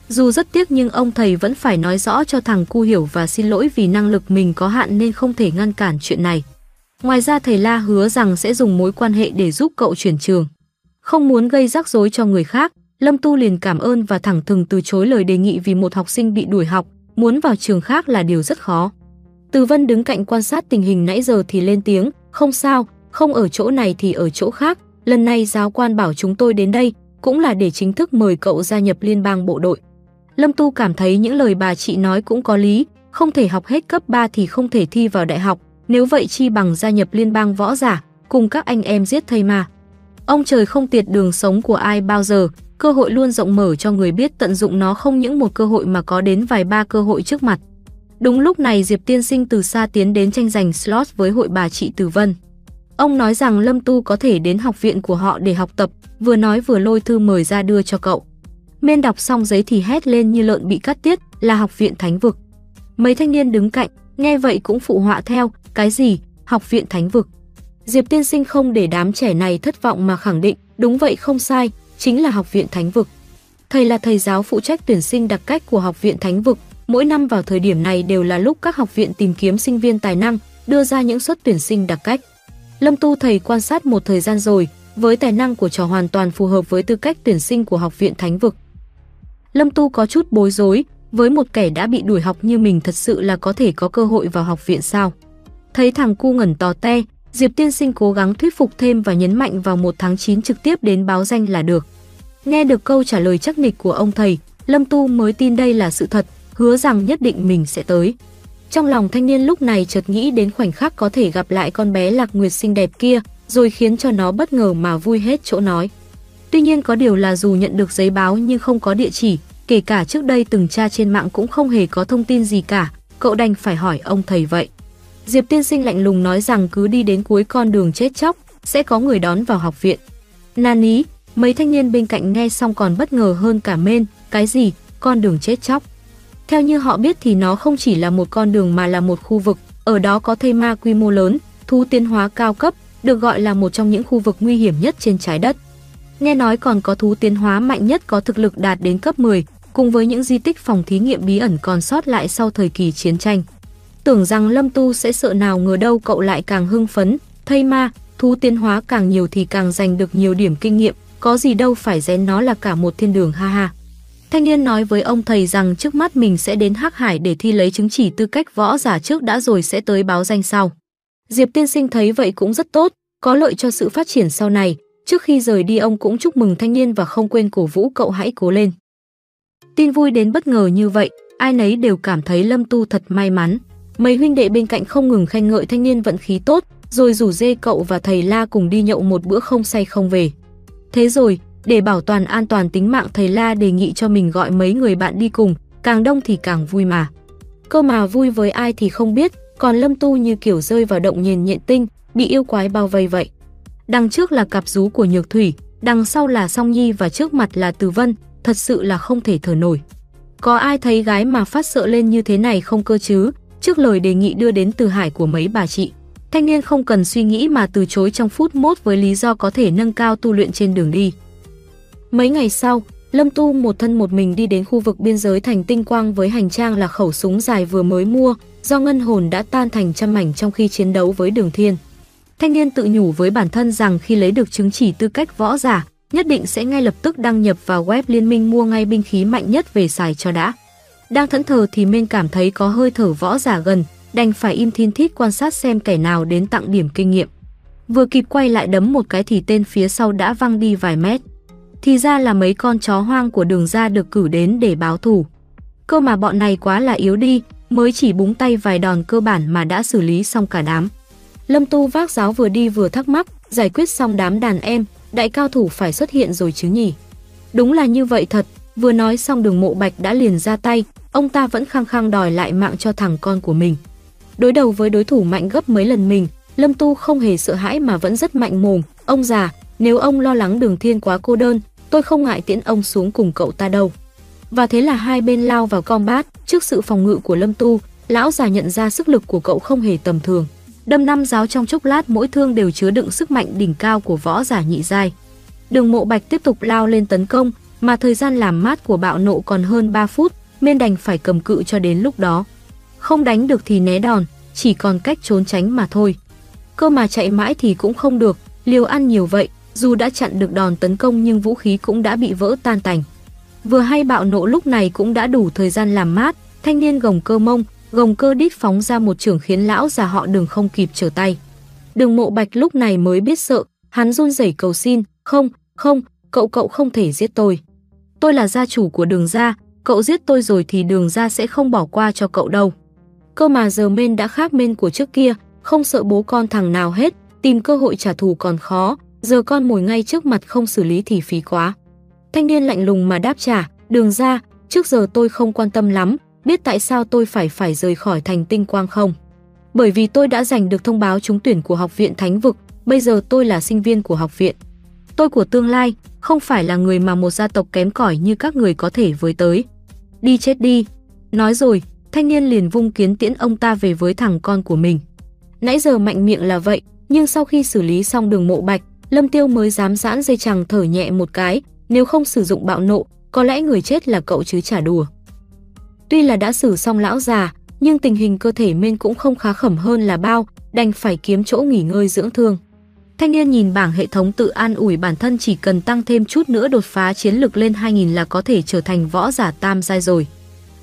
Dù rất tiếc nhưng ông thầy vẫn phải nói rõ cho thằng cu hiểu và xin lỗi vì năng lực mình có hạn nên không thể ngăn cản chuyện này. Ngoài ra thầy La hứa rằng sẽ dùng mối quan hệ để giúp cậu chuyển trường. Không muốn gây rắc rối cho người khác, Lâm Tu liền cảm ơn và thẳng thừng từ chối lời đề nghị vì một học sinh bị đuổi học, muốn vào trường khác là điều rất khó. Từ Vân đứng cạnh quan sát tình hình nãy giờ thì lên tiếng, không sao, không ở chỗ này thì ở chỗ khác, lần này giáo quan bảo chúng tôi đến đây, cũng là để chính thức mời cậu gia nhập liên bang bộ đội. Lâm Tu cảm thấy những lời bà chị nói cũng có lý, không thể học hết cấp 3 thì không thể thi vào đại học, nếu vậy chi bằng gia nhập liên bang võ giả, cùng các anh em giết thây ma. Ông trời không tiệt đường sống của ai bao giờ, cơ hội luôn rộng mở cho người biết tận dụng nó, không những một cơ hội mà có đến vài ba cơ hội trước mặt. Đúng lúc này Diệp Tiên Sinh từ xa tiến đến tranh giành slot với hội bà chị Từ Vân. Ông nói rằng Lâm Tu có thể đến học viện của họ để học tập, vừa nói vừa lôi thư mời ra đưa cho cậu. Miên đọc xong giấy thì hét lên như lợn bị cắt tiết, là học viện Thánh Vực. Mấy thanh niên đứng cạnh, nghe vậy cũng phụ họa theo, cái gì, học viện Thánh Vực. Diệp Tiên Sinh không để đám trẻ này thất vọng mà khẳng định, đúng vậy không sai, chính là học viện Thánh Vực. Thầy là thầy giáo phụ trách tuyển sinh đặc cách của học viện Thánh Vực, mỗi năm vào thời điểm này đều là lúc các học viện tìm kiếm sinh viên tài năng, đưa ra những suất tuyển sinh đặc cách. Lâm Tu thầy quan sát một thời gian rồi, với tài năng của trò hoàn toàn phù hợp với tư cách tuyển sinh của học viện Thánh Vực. Lâm Tu có chút bối rối, với một kẻ đã bị đuổi học như mình thật sự là có thể có cơ hội vào học viện sao? Thấy thằng cu ngẩn tò te, Diệp Tiên Sinh cố gắng thuyết phục thêm và nhấn mạnh vào 1 tháng 9 trực tiếp đến báo danh là được. Nghe được câu trả lời chắc nịch của ông thầy, Lâm Tu mới tin đây là sự thật, hứa rằng nhất định mình sẽ tới. Trong lòng thanh niên lúc này chợt nghĩ đến khoảnh khắc có thể gặp lại con bé Lạc Nguyệt xinh đẹp kia, rồi khiến cho nó bất ngờ mà vui hết chỗ nói. Tuy nhiên có điều là dù nhận được giấy báo nhưng không có địa chỉ, kể cả trước đây từng tra trên mạng cũng không hề có thông tin gì cả, cậu đành phải hỏi ông thầy vậy. Diệp Tiên Sinh lạnh lùng nói rằng cứ đi đến cuối con đường chết chóc, sẽ có người đón vào học viện. Nani, mấy thanh niên bên cạnh nghe xong còn bất ngờ hơn cả mên, cái gì, con đường chết chóc. Theo như họ biết thì nó không chỉ là một con đường mà là một khu vực, ở đó có thây ma quy mô lớn, thú tiến hóa cao cấp, được gọi là một trong những khu vực nguy hiểm nhất trên trái đất. Nghe nói còn có thú tiến hóa mạnh nhất có thực lực đạt đến cấp 10, cùng với những di tích phòng thí nghiệm bí ẩn còn sót lại sau thời kỳ chiến tranh. Tưởng rằng Lâm Tu sẽ sợ nào ngờ đâu cậu lại càng hưng phấn, thây ma, thú tiến hóa càng nhiều thì càng giành được nhiều điểm kinh nghiệm, có gì đâu phải rén, nó là cả một thiên đường ha ha. Thanh niên nói với ông thầy rằng trước mắt mình sẽ đến Hắc Hải để thi lấy chứng chỉ tư cách võ giả trước đã rồi sẽ tới báo danh sau. Diệp Tiên Sinh thấy vậy cũng rất tốt, có lợi cho sự phát triển sau này. Trước khi rời đi ông cũng chúc mừng thanh niên và không quên cổ vũ cậu hãy cố lên. Tin vui đến bất ngờ như vậy, ai nấy đều cảm thấy Lâm Tu thật may mắn. Mấy huynh đệ bên cạnh không ngừng khen ngợi thanh niên vận khí tốt, rồi rủ dê cậu và thầy La cùng đi nhậu một bữa không say không về. Thế rồi, để bảo toàn an toàn tính mạng thầy La đề nghị cho mình gọi mấy người bạn đi cùng, càng đông thì càng vui mà. Cơ mà vui với ai thì không biết, còn Lâm Tu như kiểu rơi vào động nhền nhện tinh, bị yêu quái bao vây vậy. Đằng trước là cặp rú của Nhược Thủy, đằng sau là Song Nhi và trước mặt là Từ Vân, thật sự là không thể thở nổi. Có ai thấy gái mà phát sợ lên như thế này không cơ chứ? Trước lời đề nghị đưa đến từ Hải của mấy bà chị, thanh niên không cần suy nghĩ mà từ chối trong phút mốt với lý do có thể nâng cao tu luyện trên đường đi. Mấy ngày sau, Lâm Tu một thân một mình đi đến khu vực biên giới thành Tinh Quang với hành trang là khẩu súng dài vừa mới mua, do ngân hồn đã tan thành trăm mảnh trong khi chiến đấu với Đường Thiên. Thanh niên tự nhủ với bản thân rằng khi lấy được chứng chỉ tư cách võ giả, nhất định sẽ ngay lập tức đăng nhập vào web liên minh mua ngay binh khí mạnh nhất về xài cho đã. Đang thẫn thờ thì Minh cảm thấy có hơi thở võ giả gần, đành phải im thiên thít quan sát xem kẻ nào đến tặng điểm kinh nghiệm. Vừa kịp quay lại đấm một cái thì tên phía sau đã văng đi vài mét. Thì ra là mấy con chó hoang của Đường gia được cử đến để báo thù. Cơ mà bọn này quá là yếu đi, mới chỉ búng tay vài đòn cơ bản mà đã xử lý xong cả đám. Lâm Tu vác giáo vừa đi vừa thắc mắc, giải quyết xong đám đàn em, đại cao thủ phải xuất hiện rồi chứ nhỉ? Đúng là như vậy thật, vừa nói xong Đường Mộ Bạch đã liền ra tay, ông ta vẫn khăng khăng đòi lại mạng cho thằng con của mình. Đối đầu với đối thủ mạnh gấp mấy lần mình, Lâm Tu không hề sợ hãi mà vẫn rất mạnh mồm. Ông già, nếu ông lo lắng Đường Thiên quá cô đơn, tôi không ngại tiễn ông xuống cùng cậu ta đâu. Và thế là hai bên lao vào combat. Trước sự phòng ngự của Lâm Tu, lão già nhận ra sức lực của cậu không hề tầm thường. Đâm 5 giáo trong chốc lát, mỗi thương đều chứa đựng sức mạnh đỉnh cao của võ giả nhị giai. Đường Mộ Bạch tiếp tục lao lên tấn công, mà thời gian làm mát của bạo nộ còn hơn 3 phút, nên đành phải cầm cự cho đến lúc đó. Không đánh được thì né đòn, chỉ còn cách trốn tránh mà thôi. Cơ mà chạy mãi thì cũng không được, liều ăn nhiều vậy, dù đã chặn được đòn tấn công nhưng vũ khí cũng đã bị vỡ tan tành. Vừa hay bạo nộ lúc này cũng đã đủ thời gian làm mát, thanh niên gồng cơ mông, gồng cơ đít phóng ra một chưởng khiến lão già họ Đường không kịp trở tay. Đường Mộ Bạch lúc này mới biết sợ, hắn run rẩy cầu xin, không, cậu không thể giết tôi. Tôi là gia chủ của Đường gia, cậu giết tôi rồi thì Đường gia sẽ không bỏ qua cho cậu đâu. Cơ mà giờ mên đã khác mên của trước kia, không sợ bố con thằng nào hết, tìm cơ hội trả thù còn khó, giờ con mồi ngay trước mặt không xử lý thì phí quá. Thanh niên lạnh lùng mà đáp trả, Đường gia, trước giờ tôi không quan tâm lắm. Biết tại sao tôi phải rời khỏi thành Tinh Quang không? Bởi vì tôi đã giành được thông báo trúng tuyển của Học viện Thánh Vực, bây giờ tôi là sinh viên của học viện. Tôi của tương lai, không phải là người mà một gia tộc kém cỏi như các người có thể với tới. Đi chết đi! Nói rồi, thanh niên liền vung kiến tiễn ông ta về với thằng con của mình. Nãy giờ mạnh miệng là vậy, nhưng sau khi xử lý xong Đường Mộ Bạch, Lâm Tiêu mới dám giãn dây chằng thở nhẹ một cái, nếu không sử dụng bạo nộ, có lẽ người chết là cậu chứ chả đùa. Tuy là đã xử xong lão già, nhưng tình hình cơ thể Mên cũng không khá khẩm hơn là bao, đành phải kiếm chỗ nghỉ ngơi dưỡng thương. Thanh niên nhìn bảng hệ thống tự an ủi bản thân chỉ cần tăng thêm chút nữa đột phá chiến lực lên 2000 là có thể trở thành võ giả tam giai rồi.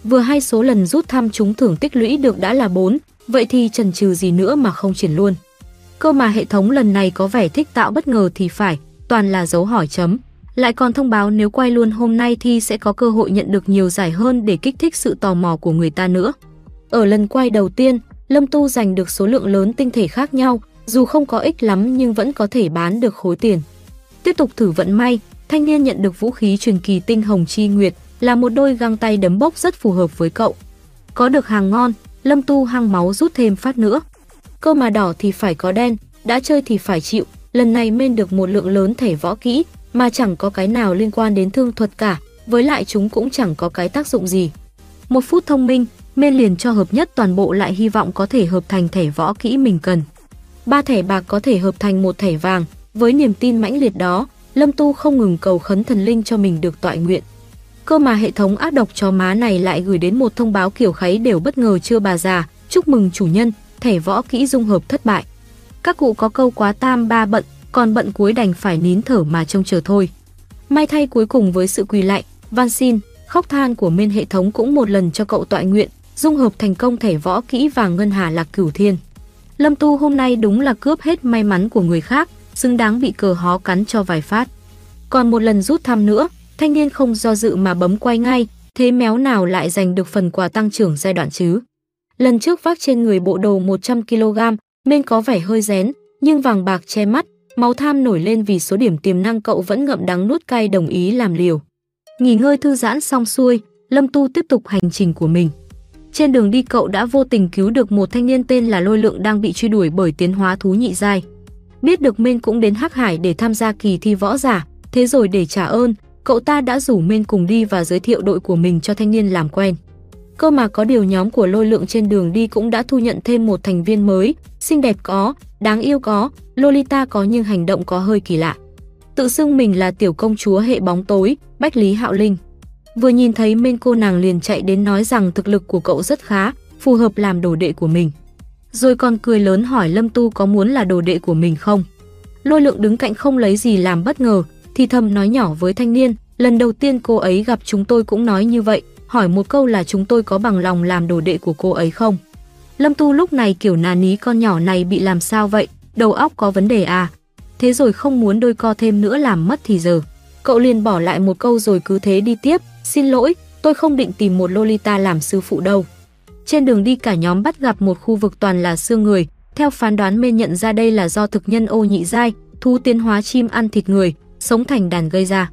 Vừa hay số lần rút thăm trúng thưởng tích lũy được đã là 4, vậy thì chần chừ gì nữa mà không chuyển luôn. Cơ mà hệ thống lần này có vẻ thích tạo bất ngờ thì phải, toàn là dấu hỏi chấm. Lại còn thông báo nếu quay luôn hôm nay thì sẽ có cơ hội nhận được nhiều giải hơn để kích thích sự tò mò của người ta nữa. Ở lần quay đầu tiên, Lâm Tu giành được số lượng lớn tinh thể khác nhau, dù không có ích lắm nhưng vẫn có thể bán được khối tiền. Tiếp tục thử vận may, thanh niên nhận được vũ khí truyền kỳ tinh hồng chi nguyệt, là một đôi găng tay đấm bốc rất phù hợp với cậu. Có được hàng ngon, Lâm Tu hăng máu rút thêm phát nữa. Cơ mà đỏ thì phải có đen, đã chơi thì phải chịu, lần này mên được một lượng lớn thẻ võ kỹ mà chẳng có cái nào liên quan đến thương thuật cả, với lại chúng cũng chẳng có cái tác dụng gì. Một phút thông minh, mên liền cho hợp nhất toàn bộ lại, hy vọng có thể hợp thành thẻ võ kỹ mình cần. 3 thẻ bạc có thể hợp thành một thẻ vàng, với niềm tin mãnh liệt đó, Lâm Tu không ngừng cầu khấn thần linh cho mình được toại nguyện. Cơ mà hệ thống ác độc chó má này lại gửi đến một thông báo kiểu kháy đều bất ngờ chưa bà già, chúc mừng chủ nhân, thẻ võ kỹ dung hợp thất bại. Các cụ có câu quá tam ba bận, còn bận cuối đành phải nín thở mà trông chờ thôi. May thay cuối cùng với sự quỳ lạy, van xin, khóc than của bên hệ thống cũng một lần cho cậu toại nguyện, dung hợp thành công thẻ võ kỹ vàng ngân hà lạc cửu thiên. Lâm Tu hôm nay đúng là cướp hết may mắn của người khác, xứng đáng bị cờ hó cắn cho vài phát. Còn một lần rút thăm nữa, thanh niên không do dự mà bấm quay ngay, thế méo nào lại giành được phần quà tăng trưởng giai đoạn chứ. Lần trước vác trên người bộ đồ 100 kg, nên có vẻ hơi rén, nhưng vàng bạc che mắt, máu tham nổi lên vì số điểm tiềm năng, cậu vẫn ngậm đắng nuốt cay đồng ý làm liều. Nghỉ ngơi thư giãn xong xuôi, Lâm Tu tiếp tục hành trình của mình. Trên đường đi cậu đã vô tình cứu được một thanh niên tên là Lôi Lượng đang bị truy đuổi bởi tiến hóa thú nhị giai. Biết được Mên cũng đến Hắc Hải để tham gia kỳ thi võ giả, thế rồi để trả ơn, cậu ta đã rủ Mên cùng đi và giới thiệu đội của mình cho thanh niên làm quen. Cơ mà có điều nhóm của Lôi Lượng trên đường đi cũng đã thu nhận thêm một thành viên mới, xinh đẹp có, đáng yêu có, Lolita có nhưng hành động có hơi kỳ lạ. Tự xưng mình là tiểu công chúa hệ bóng tối, Bạch Lý Hạo Linh. Vừa nhìn thấy Mên cô nàng liền chạy đến nói rằng thực lực của cậu rất khá, phù hợp làm đồ đệ của mình. Rồi còn cười lớn hỏi Lâm Tu có muốn là đồ đệ của mình không. Lôi Lượng đứng cạnh không lấy gì làm bất ngờ, thì thầm nói nhỏ với thanh niên, lần đầu tiên cô ấy gặp chúng tôi cũng nói như vậy, hỏi một câu là chúng tôi có bằng lòng làm đồ đệ của cô ấy không. Lâm Tu lúc này kiểu nà ní con nhỏ này bị làm sao vậy, đầu óc có vấn đề à. Thế rồi không muốn đôi co thêm nữa làm mất thì giờ, cậu liền bỏ lại một câu rồi cứ thế đi tiếp. Xin lỗi, tôi không định tìm một Lolita làm sư phụ đâu. Trên đường đi cả nhóm bắt gặp một khu vực toàn là xương người, theo phán đoán Mê nhận ra đây là do thực nhân ô nhị giai, thú tiến hóa chim ăn thịt người, sống thành đàn gây ra.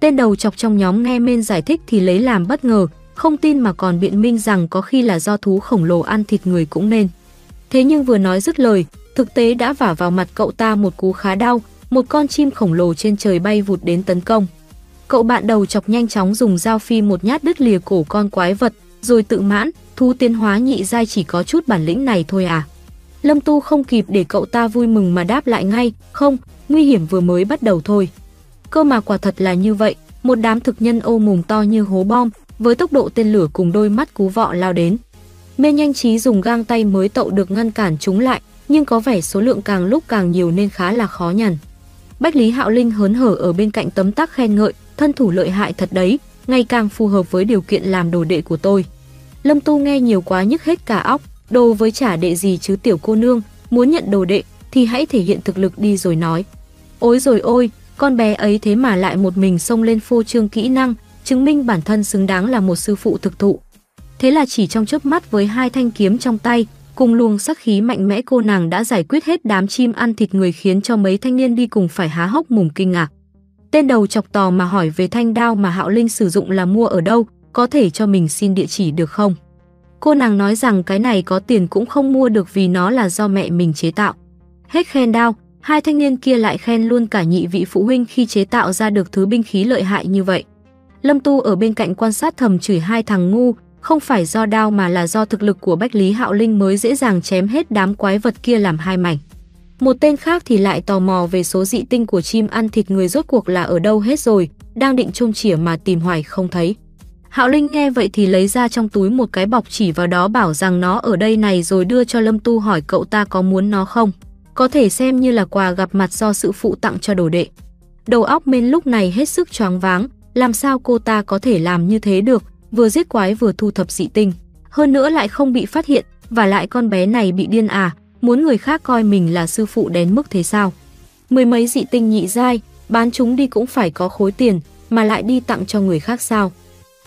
Tên đầu chọc trong nhóm nghe Mên giải thích thì lấy làm bất ngờ, không tin mà còn biện minh rằng có khi là do thú khổng lồ ăn thịt người cũng nên. Thế nhưng vừa nói dứt lời, thực tế đã vả vào mặt cậu ta một cú khá đau, một con chim khổng lồ trên trời bay vụt đến tấn công. Cậu bạn đầu chọc nhanh chóng dùng dao phi một nhát đứt lìa cổ con quái vật, rồi tự mãn, thú tiến hóa nhị giai chỉ có chút bản lĩnh này thôi à. Lâm Tu không kịp để cậu ta vui mừng mà đáp lại ngay, không, nguy hiểm vừa mới bắt đầu thôi. Cơ mà quả thật là như vậy, một đám thực nhân ô mồm to như hố bom, với tốc độ tên lửa cùng đôi mắt cú vọ lao đến. Mê nhanh trí dùng gang tay mới tậu được ngăn cản chúng lại, nhưng có vẻ số lượng càng lúc càng nhiều nên khá là khó nhằn. Bách Lý Hạo Linh hớn hở ở bên cạnh tấm tắc khen ngợi, thân thủ lợi hại thật đấy, ngày càng phù hợp với điều kiện làm đồ đệ của tôi. Lâm Tu nghe nhiều quá nhức hết cả óc, đồ với chả đệ gì chứ tiểu cô nương, muốn nhận đồ đệ thì hãy thể hiện thực lực đi rồi nói. Ôi rồi ôi, con bé ấy thế mà lại một mình xông lên phô trương kỹ năng, chứng minh bản thân xứng đáng là một sư phụ thực thụ. Thế là chỉ trong chớp mắt với hai thanh kiếm trong tay, cùng luồng sắc khí mạnh mẽ cô nàng đã giải quyết hết đám chim ăn thịt người khiến cho mấy thanh niên đi cùng phải há hốc mồm kinh ngạc. Tên đầu chọc tò mà hỏi về thanh đao mà Hạo Linh sử dụng là mua ở đâu, có thể cho mình xin địa chỉ được không? Cô nàng nói rằng cái này có tiền cũng không mua được vì nó là do mẹ mình chế tạo. Hết khen đao, hai thanh niên kia lại khen luôn cả nhị vị phụ huynh khi chế tạo ra được thứ binh khí lợi hại như vậy. Lâm Tu ở bên cạnh quan sát thầm chửi hai thằng ngu, không phải do đao mà là do thực lực của Bách Lý Hạo Linh mới dễ dàng chém hết đám quái vật kia làm hai mảnh. Một tên khác thì lại tò mò về số dị tinh của chim ăn thịt người rốt cuộc là ở đâu hết rồi, đang định chôm chỉa mà tìm hoài không thấy. Hạo Linh nghe vậy thì lấy ra trong túi một cái bọc chỉ vào đó bảo rằng nó ở đây này rồi đưa cho Lâm Tu hỏi cậu ta có muốn nó không, có thể xem như là quà gặp mặt do sư phụ tặng cho đồ đệ. Đầu óc Mên lúc này hết sức choáng váng, làm sao cô ta có thể làm như thế được, vừa giết quái vừa thu thập dị tinh, hơn nữa lại không bị phát hiện, và lại con bé này bị điên à? Muốn người khác coi mình là sư phụ đến mức thế sao? Mười mấy dị tinh nhị giai, bán chúng đi cũng phải có khối tiền, mà lại đi tặng cho người khác sao?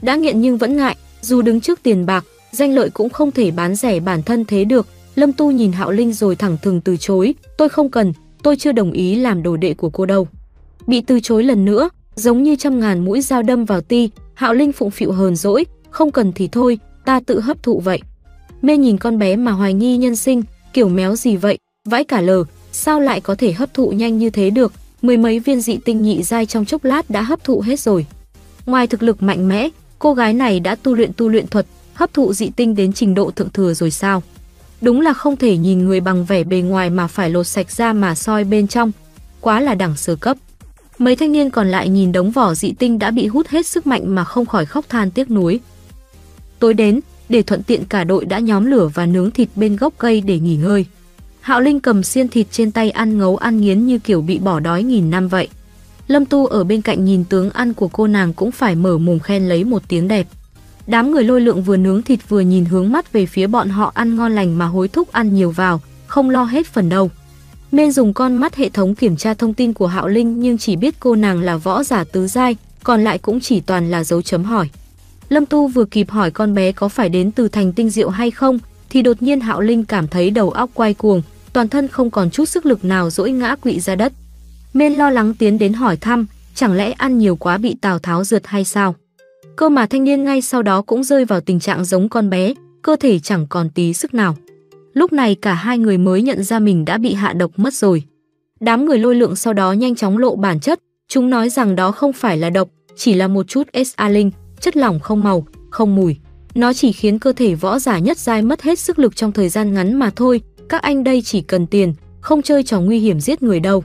Đã nghiện nhưng vẫn ngại, dù đứng trước tiền bạc, danh lợi cũng không thể bán rẻ bản thân thế được. Lâm Tu nhìn Hạo Linh rồi thẳng thừng từ chối, tôi không cần, tôi chưa đồng ý làm đồ đệ của cô đâu. Bị từ chối lần nữa, giống như trăm ngàn mũi dao đâm vào ti, Hạo Linh phụng phịu hờn dỗi, không cần thì thôi, ta tự hấp thụ vậy. Mê nhìn con bé mà hoài nghi nhân sinh, kiểu méo gì vậy, vãi cả lờ, sao lại có thể hấp thụ nhanh như thế được, mười mấy viên dị tinh nhị giai trong chốc lát đã hấp thụ hết rồi. Ngoài thực lực mạnh mẽ, cô gái này đã tu luyện thuật, hấp thụ dị tinh đến trình độ thượng thừa rồi sao? Đúng là không thể nhìn người bằng vẻ bề ngoài mà phải lột sạch ra mà soi bên trong, quá là đẳng sơ cấp. Mấy thanh niên còn lại nhìn đống vỏ dị tinh đã bị hút hết sức mạnh mà không khỏi khóc than tiếc nuối. Tối đến, để thuận tiện cả đội đã nhóm lửa và nướng thịt bên gốc cây để nghỉ ngơi. Hạo Linh cầm xiên thịt trên tay ăn ngấu ăn nghiến như kiểu bị bỏ đói nghìn năm vậy. Lâm Tu ở bên cạnh nhìn tướng ăn của cô nàng cũng phải mở mồm khen lấy một tiếng đẹp. Đám người Lôi Lượng vừa nướng thịt vừa nhìn hướng mắt về phía bọn họ ăn ngon lành mà hối thúc ăn nhiều vào, không lo hết phần đâu. Nên dùng con mắt hệ thống kiểm tra thông tin của Hạo Linh nhưng chỉ biết cô nàng là võ giả tứ giai, còn lại cũng chỉ toàn là dấu chấm hỏi. Lâm Tu vừa kịp hỏi con bé có phải đến từ thành Tinh Diệu hay không, thì đột nhiên Hạo Linh cảm thấy đầu óc quay cuồng, toàn thân không còn chút sức lực nào dỗi ngã quỵ ra đất. Nên lo lắng tiến đến hỏi thăm, chẳng lẽ ăn nhiều quá bị Tào Tháo rượt hay sao? Cơ mà thanh niên ngay sau đó cũng rơi vào tình trạng giống con bé, cơ thể chẳng còn tí sức nào. Lúc này cả hai người mới nhận ra mình đã bị hạ độc mất rồi. Đám người Lôi Lượng sau đó nhanh chóng lộ bản chất, chúng nói rằng đó không phải là độc, chỉ là một chút S.A. Linh, chất lỏng không màu, không mùi. Nó chỉ khiến cơ thể võ giả nhất giai mất hết sức lực trong thời gian ngắn mà thôi, các anh đây chỉ cần tiền, không chơi trò nguy hiểm giết người đâu.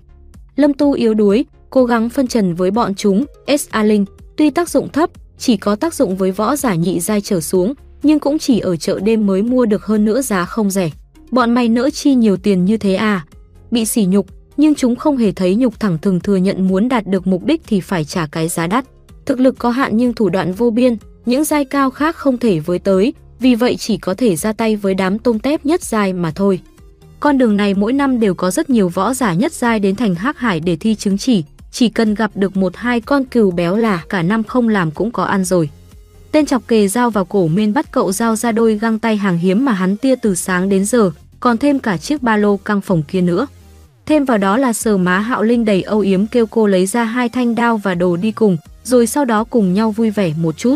Lâm Tu yếu đuối, cố gắng phân trần với bọn chúng, S.A. Linh, tuy tác dụng thấp, chỉ có tác dụng với võ giả nhị giai trở xuống, nhưng cũng chỉ ở chợ đêm mới mua được hơn nữa giá không rẻ. Bọn mày nỡ chi nhiều tiền như thế à? Bị sỉ nhục, nhưng chúng không hề thấy nhục, thẳng thừng thừa nhận muốn đạt được mục đích thì phải trả cái giá đắt. Thực lực có hạn nhưng thủ đoạn vô biên, những giai cao khác không thể với tới, vì vậy chỉ có thể ra tay với đám tôm tép nhất giai mà thôi. Con đường này mỗi năm đều có rất nhiều võ giả nhất giai đến thành Hắc Hải để thi chứng chỉ cần gặp được một hai con cừu béo là cả năm không làm cũng có ăn rồi. Tên chọc kề dao vào cổ Miên bắt cậu dao ra đôi găng tay hàng hiếm mà hắn tia từ sáng đến giờ, còn thêm cả chiếc ba lô căng phòng kia nữa. Thêm vào đó là sờ má Hạo Linh đầy âu yếm kêu cô lấy ra hai thanh đao và đồ đi cùng, rồi sau đó cùng nhau vui vẻ một chút.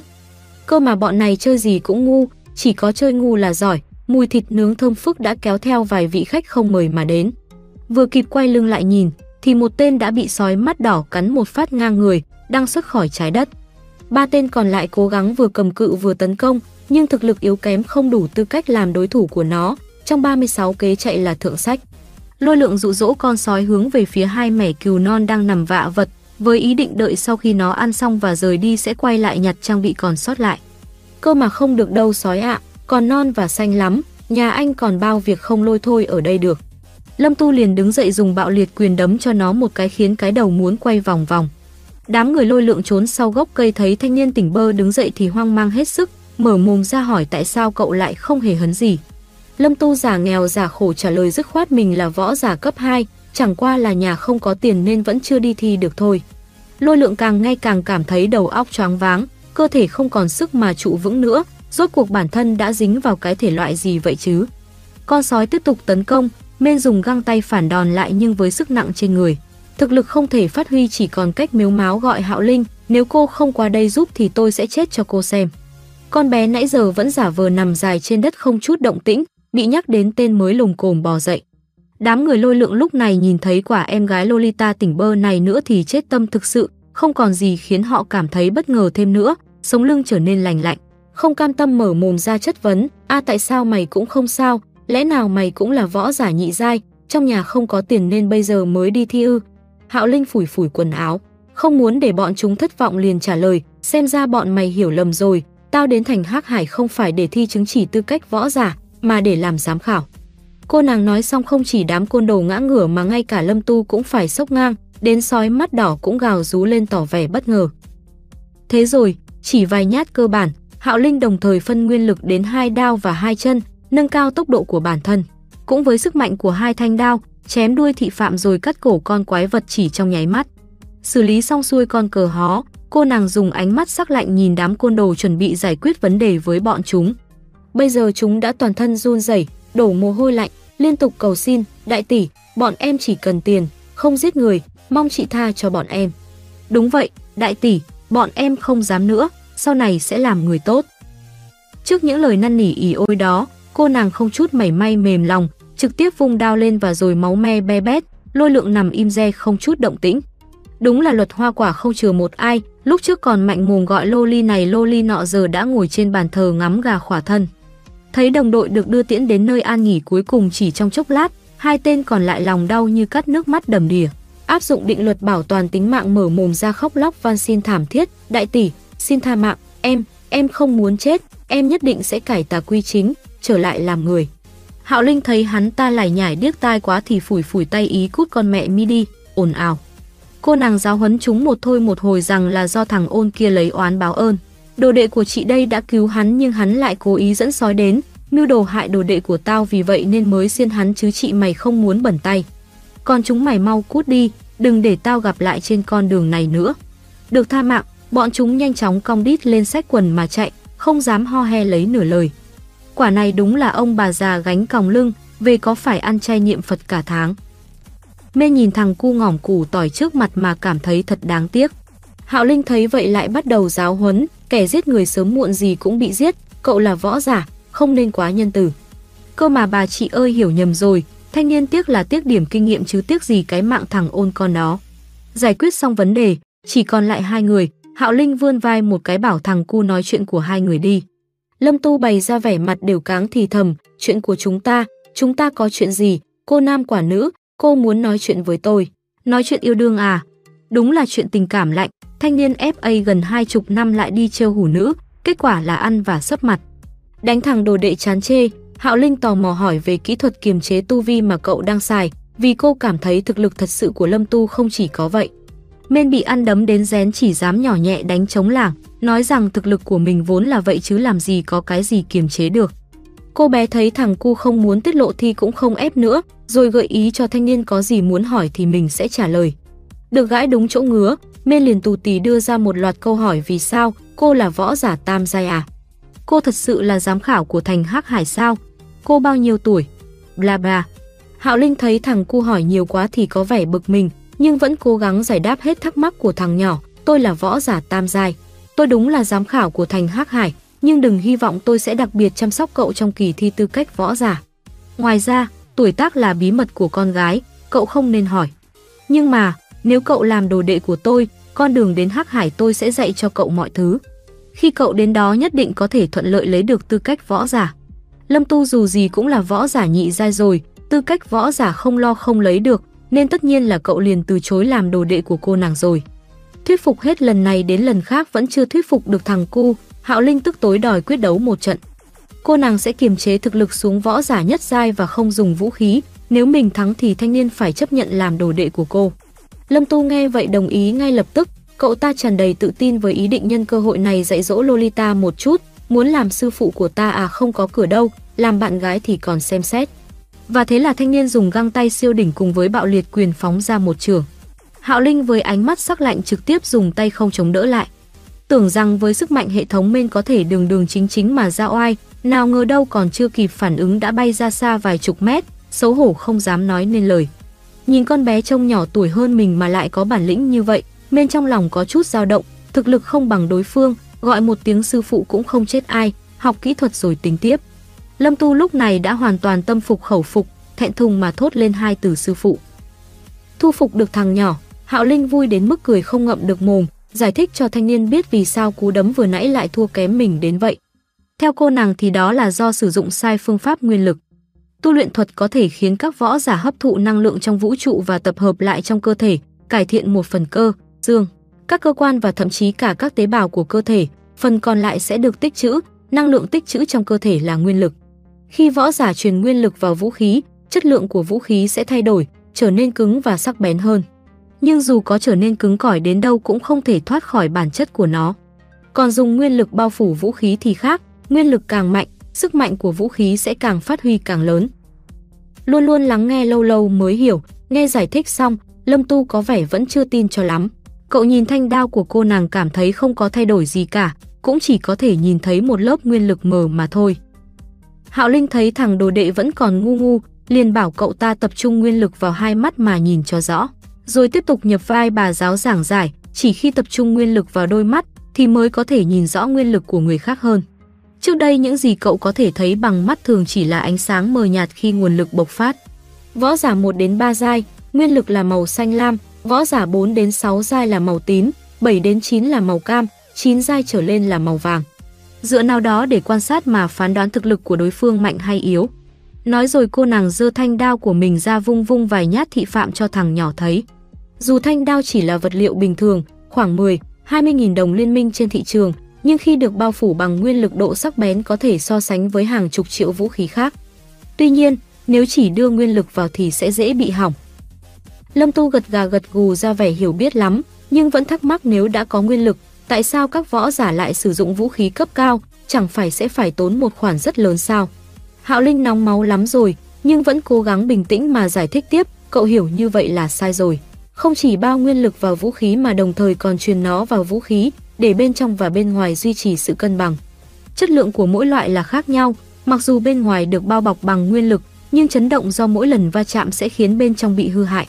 Cơ mà bọn này chơi gì cũng ngu, chỉ có chơi ngu là giỏi, mùi thịt nướng thơm phức đã kéo theo vài vị khách không mời mà đến. Vừa kịp quay lưng lại nhìn, thì một tên đã bị sói mắt đỏ cắn một phát ngang người, đang xuất khỏi trái đất. Ba tên còn lại cố gắng vừa cầm cự vừa tấn công, nhưng thực lực yếu kém không đủ tư cách làm đối thủ của nó, trong 36 kế chạy là thượng sách. Lôi Lượng dụ dỗ con sói hướng về phía hai mẻ cừu non đang nằm vạ vật, với ý định đợi sau khi nó ăn xong và rời đi sẽ quay lại nhặt trang bị còn sót lại. Cơ mà không được đâu sói ạ, còn non và xanh lắm, nhà anh còn bao việc không lôi thôi ở đây được. Lâm Tu liền đứng dậy dùng bạo liệt quyền đấm cho nó một cái khiến cái đầu muốn quay vòng vòng. Đám người Lôi Lượng trốn sau gốc cây thấy thanh niên tỉnh bơ đứng dậy thì hoang mang hết sức, mở mồm ra hỏi tại sao cậu lại không hề hấn gì. Lâm Tu giả nghèo giả khổ trả lời dứt khoát mình là võ giả cấp 2, chẳng qua là nhà không có tiền nên vẫn chưa đi thi được thôi. Lôi Lượng càng ngay càng cảm thấy đầu óc choáng váng, cơ thể không còn sức mà trụ vững nữa, rốt cuộc bản thân đã dính vào cái thể loại gì vậy chứ. Con sói tiếp tục tấn công, nên dùng găng tay phản đòn lại nhưng với sức nặng trên người, thực lực không thể phát huy, chỉ còn cách mếu máo gọi Hạo Linh, nếu cô không qua đây giúp thì tôi sẽ chết cho cô xem. Con bé nãy giờ vẫn giả vờ nằm dài trên đất không chút động tĩnh, bị nhắc đến tên mới lồm cồm bò dậy. Đám người Lôi Lượng lúc này nhìn thấy quả em gái Lolita tỉnh bơ này nữa thì chết tâm thực sự, không còn gì khiến họ cảm thấy bất ngờ thêm nữa, sống lưng trở nên lành lạnh, không cam tâm mở mồm ra chất vấn, tại sao mày cũng không sao? Lẽ nào mày cũng là võ giả nhị giai, trong nhà không có tiền nên bây giờ mới đi thi ư? Hạo Linh phủi quần áo, không muốn để bọn chúng thất vọng liền trả lời, xem ra bọn mày hiểu lầm rồi, tao đến thành Hắc Hải không phải để thi chứng chỉ tư cách võ giả, mà để làm giám khảo. Cô nàng nói xong không chỉ đám côn đồ ngã ngửa mà ngay cả Lâm Tu cũng phải sốc ngang, đến sói mắt đỏ cũng gào rú lên tỏ vẻ bất ngờ. Thế rồi, chỉ vài nhát cơ bản, Hạo Linh đồng thời phân nguyên lực đến hai đao và hai chân, nâng cao tốc độ của bản thân. Cũng với sức mạnh của hai thanh đao, chém đuôi thị phạm rồi cắt cổ con quái vật chỉ trong nháy mắt. Xử lý xong xuôi con cờ hó, cô nàng dùng ánh mắt sắc lạnh nhìn đám côn đồ chuẩn bị giải quyết vấn đề với bọn chúng. Bây giờ chúng đã toàn thân run rẩy, đổ mồ hôi lạnh, liên tục cầu xin, đại tỷ, bọn em chỉ cần tiền, không giết người, mong chị tha cho bọn em. Đúng vậy, đại tỷ, bọn em không dám nữa, sau này sẽ làm người tốt. Trước những lời năn nỉ ỉ ôi đó, cô nàng không chút mảy may mềm lòng, trực tiếp vung đao lên và rồi máu me be bét. Lôi Lượng nằm im re không chút động tĩnh. Đúng là luật hoa quả không chừa một ai, lúc trước còn mạnh mồm gọi lô ly này lô ly nọ giờ đã ngồi trên bàn thờ ngắm gà khỏa thân. Thấy đồng đội được đưa tiễn đến nơi an nghỉ cuối cùng chỉ trong chốc lát, hai tên còn lại lòng đau như cắt nước mắt đầm đìa. Áp dụng định luật bảo toàn tính mạng mở mồm ra khóc lóc van xin thảm thiết, đại tỷ, xin tha mạng, em không muốn chết, em nhất định sẽ cải tà quy chính, trở lại làm người. Hạo Linh thấy hắn ta lải nhải điếc tai quá thì phủi tay ý cút con mẹ mi đi, ồn ào. Cô nàng giáo huấn chúng một hồi rằng là do thằng ôn kia lấy oán báo ơn. Đồ đệ của chị đây đã cứu hắn nhưng hắn lại cố ý dẫn sói đến, mưu đồ hại đồ đệ của tao vì vậy nên mới xiên hắn chứ chị mày không muốn bẩn tay. Còn chúng mày mau cút đi, đừng để tao gặp lại trên con đường này nữa. Được tha mạng, bọn chúng nhanh chóng cong đít lên xách quần mà chạy, không dám ho he lấy nửa lời. Quả này đúng là ông bà già gánh còng lưng, về có phải ăn chay niệm Phật cả tháng. Mê nhìn thằng cu ngỏm củ tỏi trước mặt mà cảm thấy thật đáng tiếc. Hạo Linh thấy vậy lại bắt đầu giáo huấn, kẻ giết người sớm muộn gì cũng bị giết, cậu là võ giả, không nên quá nhân từ. Cơ mà bà chị ơi hiểu nhầm rồi, thanh niên tiếc là tiếc điểm kinh nghiệm chứ tiếc gì cái mạng thằng ôn con đó. Giải quyết xong vấn đề, chỉ còn lại hai người, Hạo Linh vươn vai một cái bảo thằng cu nói chuyện của hai người đi. Lâm Tu bày ra vẻ mặt đều cáng thì thầm, chuyện của chúng ta có chuyện gì, cô nam quả nữ, cô muốn nói chuyện với tôi. Nói chuyện yêu đương à? Đúng là chuyện tình cảm lạnh, thanh niên FA gần 20 năm lại đi trêu hủ nữ, kết quả là ăn và sấp mặt. Đánh thằng đồ đệ chán chê, Hạo Linh tò mò hỏi về kỹ thuật kiềm chế tu vi mà cậu đang xài, vì cô cảm thấy thực lực thật sự của Lâm Tu không chỉ có vậy. Mên bị ăn đấm đến rén chỉ dám nhỏ nhẹ đánh trống lảng, nói rằng thực lực của mình vốn là vậy chứ làm gì có cái gì kiềm chế được. Cô bé thấy thằng cu không muốn tiết lộ thì cũng không ép nữa, rồi gợi ý cho thanh niên có gì muốn hỏi thì mình sẽ trả lời. Được gãi đúng chỗ ngứa, Mên liền tù tì đưa ra một loạt câu hỏi vì sao, cô là võ giả tam giai à? Cô thật sự là giám khảo của thành Hắc Hải sao? Cô bao nhiêu tuổi? Bla bla. Hạo Linh thấy thằng cu hỏi nhiều quá thì có vẻ bực mình, nhưng vẫn cố gắng giải đáp hết thắc mắc của thằng nhỏ. Tôi là võ giả tam giai. Tôi đúng là giám khảo của thành Hắc Hải, nhưng đừng hy vọng tôi sẽ đặc biệt chăm sóc cậu trong kỳ thi tư cách võ giả. Ngoài ra, tuổi tác là bí mật của con gái, cậu không nên hỏi. Nhưng mà, nếu cậu làm đồ đệ của tôi, con đường đến Hắc Hải tôi sẽ dạy cho cậu mọi thứ. Khi cậu đến đó nhất định có thể thuận lợi lấy được tư cách võ giả. Lâm Tu dù gì cũng là võ giả nhị giai rồi, tư cách võ giả không lo không lấy được, nên tất nhiên là cậu liền từ chối làm đồ đệ của cô nàng rồi. Thuyết phục hết lần này đến lần khác vẫn chưa thuyết phục được thằng cu, Hạo Linh tức tối đòi quyết đấu một trận. Cô nàng sẽ kiềm chế thực lực xuống võ giả nhất giai và không dùng vũ khí, nếu mình thắng thì thanh niên phải chấp nhận làm đồ đệ của cô. Lâm Tu nghe vậy đồng ý ngay lập tức, cậu ta tràn đầy tự tin với ý định nhân cơ hội này dạy dỗ Lolita một chút, muốn làm sư phụ của ta à không có cửa đâu, làm bạn gái thì còn xem xét. Và thế là thanh niên dùng găng tay siêu đỉnh cùng với bạo liệt quyền phóng ra một trường. Hạo Linh với ánh mắt sắc lạnh trực tiếp dùng tay không chống đỡ lại. Tưởng rằng với sức mạnh hệ thống Mên có thể đường chính mà ra oai, nào ngờ đâu còn chưa kịp phản ứng đã bay ra xa vài chục mét, xấu hổ không dám nói nên lời. Nhìn con bé trông nhỏ tuổi hơn mình mà lại có bản lĩnh như vậy, Mên trong lòng có chút dao động, thực lực không bằng đối phương, gọi một tiếng sư phụ cũng không chết ai, học kỹ thuật rồi tính tiếp. Lâm Tu lúc này đã hoàn toàn tâm phục khẩu phục, thẹn thùng mà thốt lên hai từ sư phụ. Thu phục được thằng nhỏ, Hạo Linh vui đến mức cười không ngậm được mồm, giải thích cho thanh niên biết vì sao cú đấm vừa nãy lại thua kém mình đến vậy. Theo cô nàng thì đó là do sử dụng sai phương pháp nguyên lực. Tu luyện thuật có thể khiến các võ giả hấp thụ năng lượng trong vũ trụ và tập hợp lại trong cơ thể, cải thiện một phần cơ, xương, các cơ quan và thậm chí cả các tế bào của cơ thể, phần còn lại sẽ được tích trữ, năng lượng tích trữ trong cơ thể là nguyên lực. Khi võ giả truyền nguyên lực vào vũ khí, chất lượng của vũ khí sẽ thay đổi, trở nên cứng và sắc bén hơn. Nhưng dù có trở nên cứng cỏi đến đâu cũng không thể thoát khỏi bản chất của nó. Còn dùng nguyên lực bao phủ vũ khí thì khác, nguyên lực càng mạnh, sức mạnh của vũ khí sẽ càng phát huy càng lớn. Luôn luôn lắng nghe lâu mới hiểu, nghe giải thích xong, Lâm Tu có vẻ vẫn chưa tin cho lắm. Cậu nhìn thanh đao của cô nàng cảm thấy không có thay đổi gì cả, cũng chỉ có thể nhìn thấy một lớp nguyên lực mờ mà thôi. Hạo Linh thấy thằng đồ đệ vẫn còn ngu ngu, liền bảo cậu ta tập trung nguyên lực vào hai mắt mà nhìn cho rõ, rồi tiếp tục nhập vai bà giáo giảng giải, chỉ khi tập trung nguyên lực vào đôi mắt thì mới có thể nhìn rõ nguyên lực của người khác hơn. Trước đây những gì cậu có thể thấy bằng mắt thường chỉ là ánh sáng mờ nhạt khi nguồn lực bộc phát. Võ giả 1 đến 3 giai, nguyên lực là màu xanh lam, võ giả 4 đến 6 giai là màu tím, 7 đến 9 là màu cam, 9 giai trở lên là màu vàng. Dựa nào đó để quan sát mà phán đoán thực lực của đối phương mạnh hay yếu. Nói rồi cô nàng giơ thanh đao của mình ra vung vung vài nhát thị phạm cho thằng nhỏ thấy. Dù thanh đao chỉ là vật liệu bình thường, khoảng 10-20.000 đồng liên minh trên thị trường, nhưng khi được bao phủ bằng nguyên lực độ sắc bén có thể so sánh với hàng chục triệu vũ khí khác. Tuy nhiên, nếu chỉ đưa nguyên lực vào thì sẽ dễ bị hỏng. Lâm Tu gật gù ra vẻ hiểu biết lắm, nhưng vẫn thắc mắc nếu đã có nguyên lực, tại sao các võ giả lại sử dụng vũ khí cấp cao, chẳng phải sẽ phải tốn một khoản rất lớn sao? Hạo Linh nóng máu lắm rồi, nhưng vẫn cố gắng bình tĩnh mà giải thích tiếp, cậu hiểu như vậy là sai rồi. Không chỉ bao nguyên lực vào vũ khí mà đồng thời còn truyền nó vào vũ khí, để bên trong và bên ngoài duy trì sự cân bằng. Chất lượng của mỗi loại là khác nhau, mặc dù bên ngoài được bao bọc bằng nguyên lực, nhưng chấn động do mỗi lần va chạm sẽ khiến bên trong bị hư hại.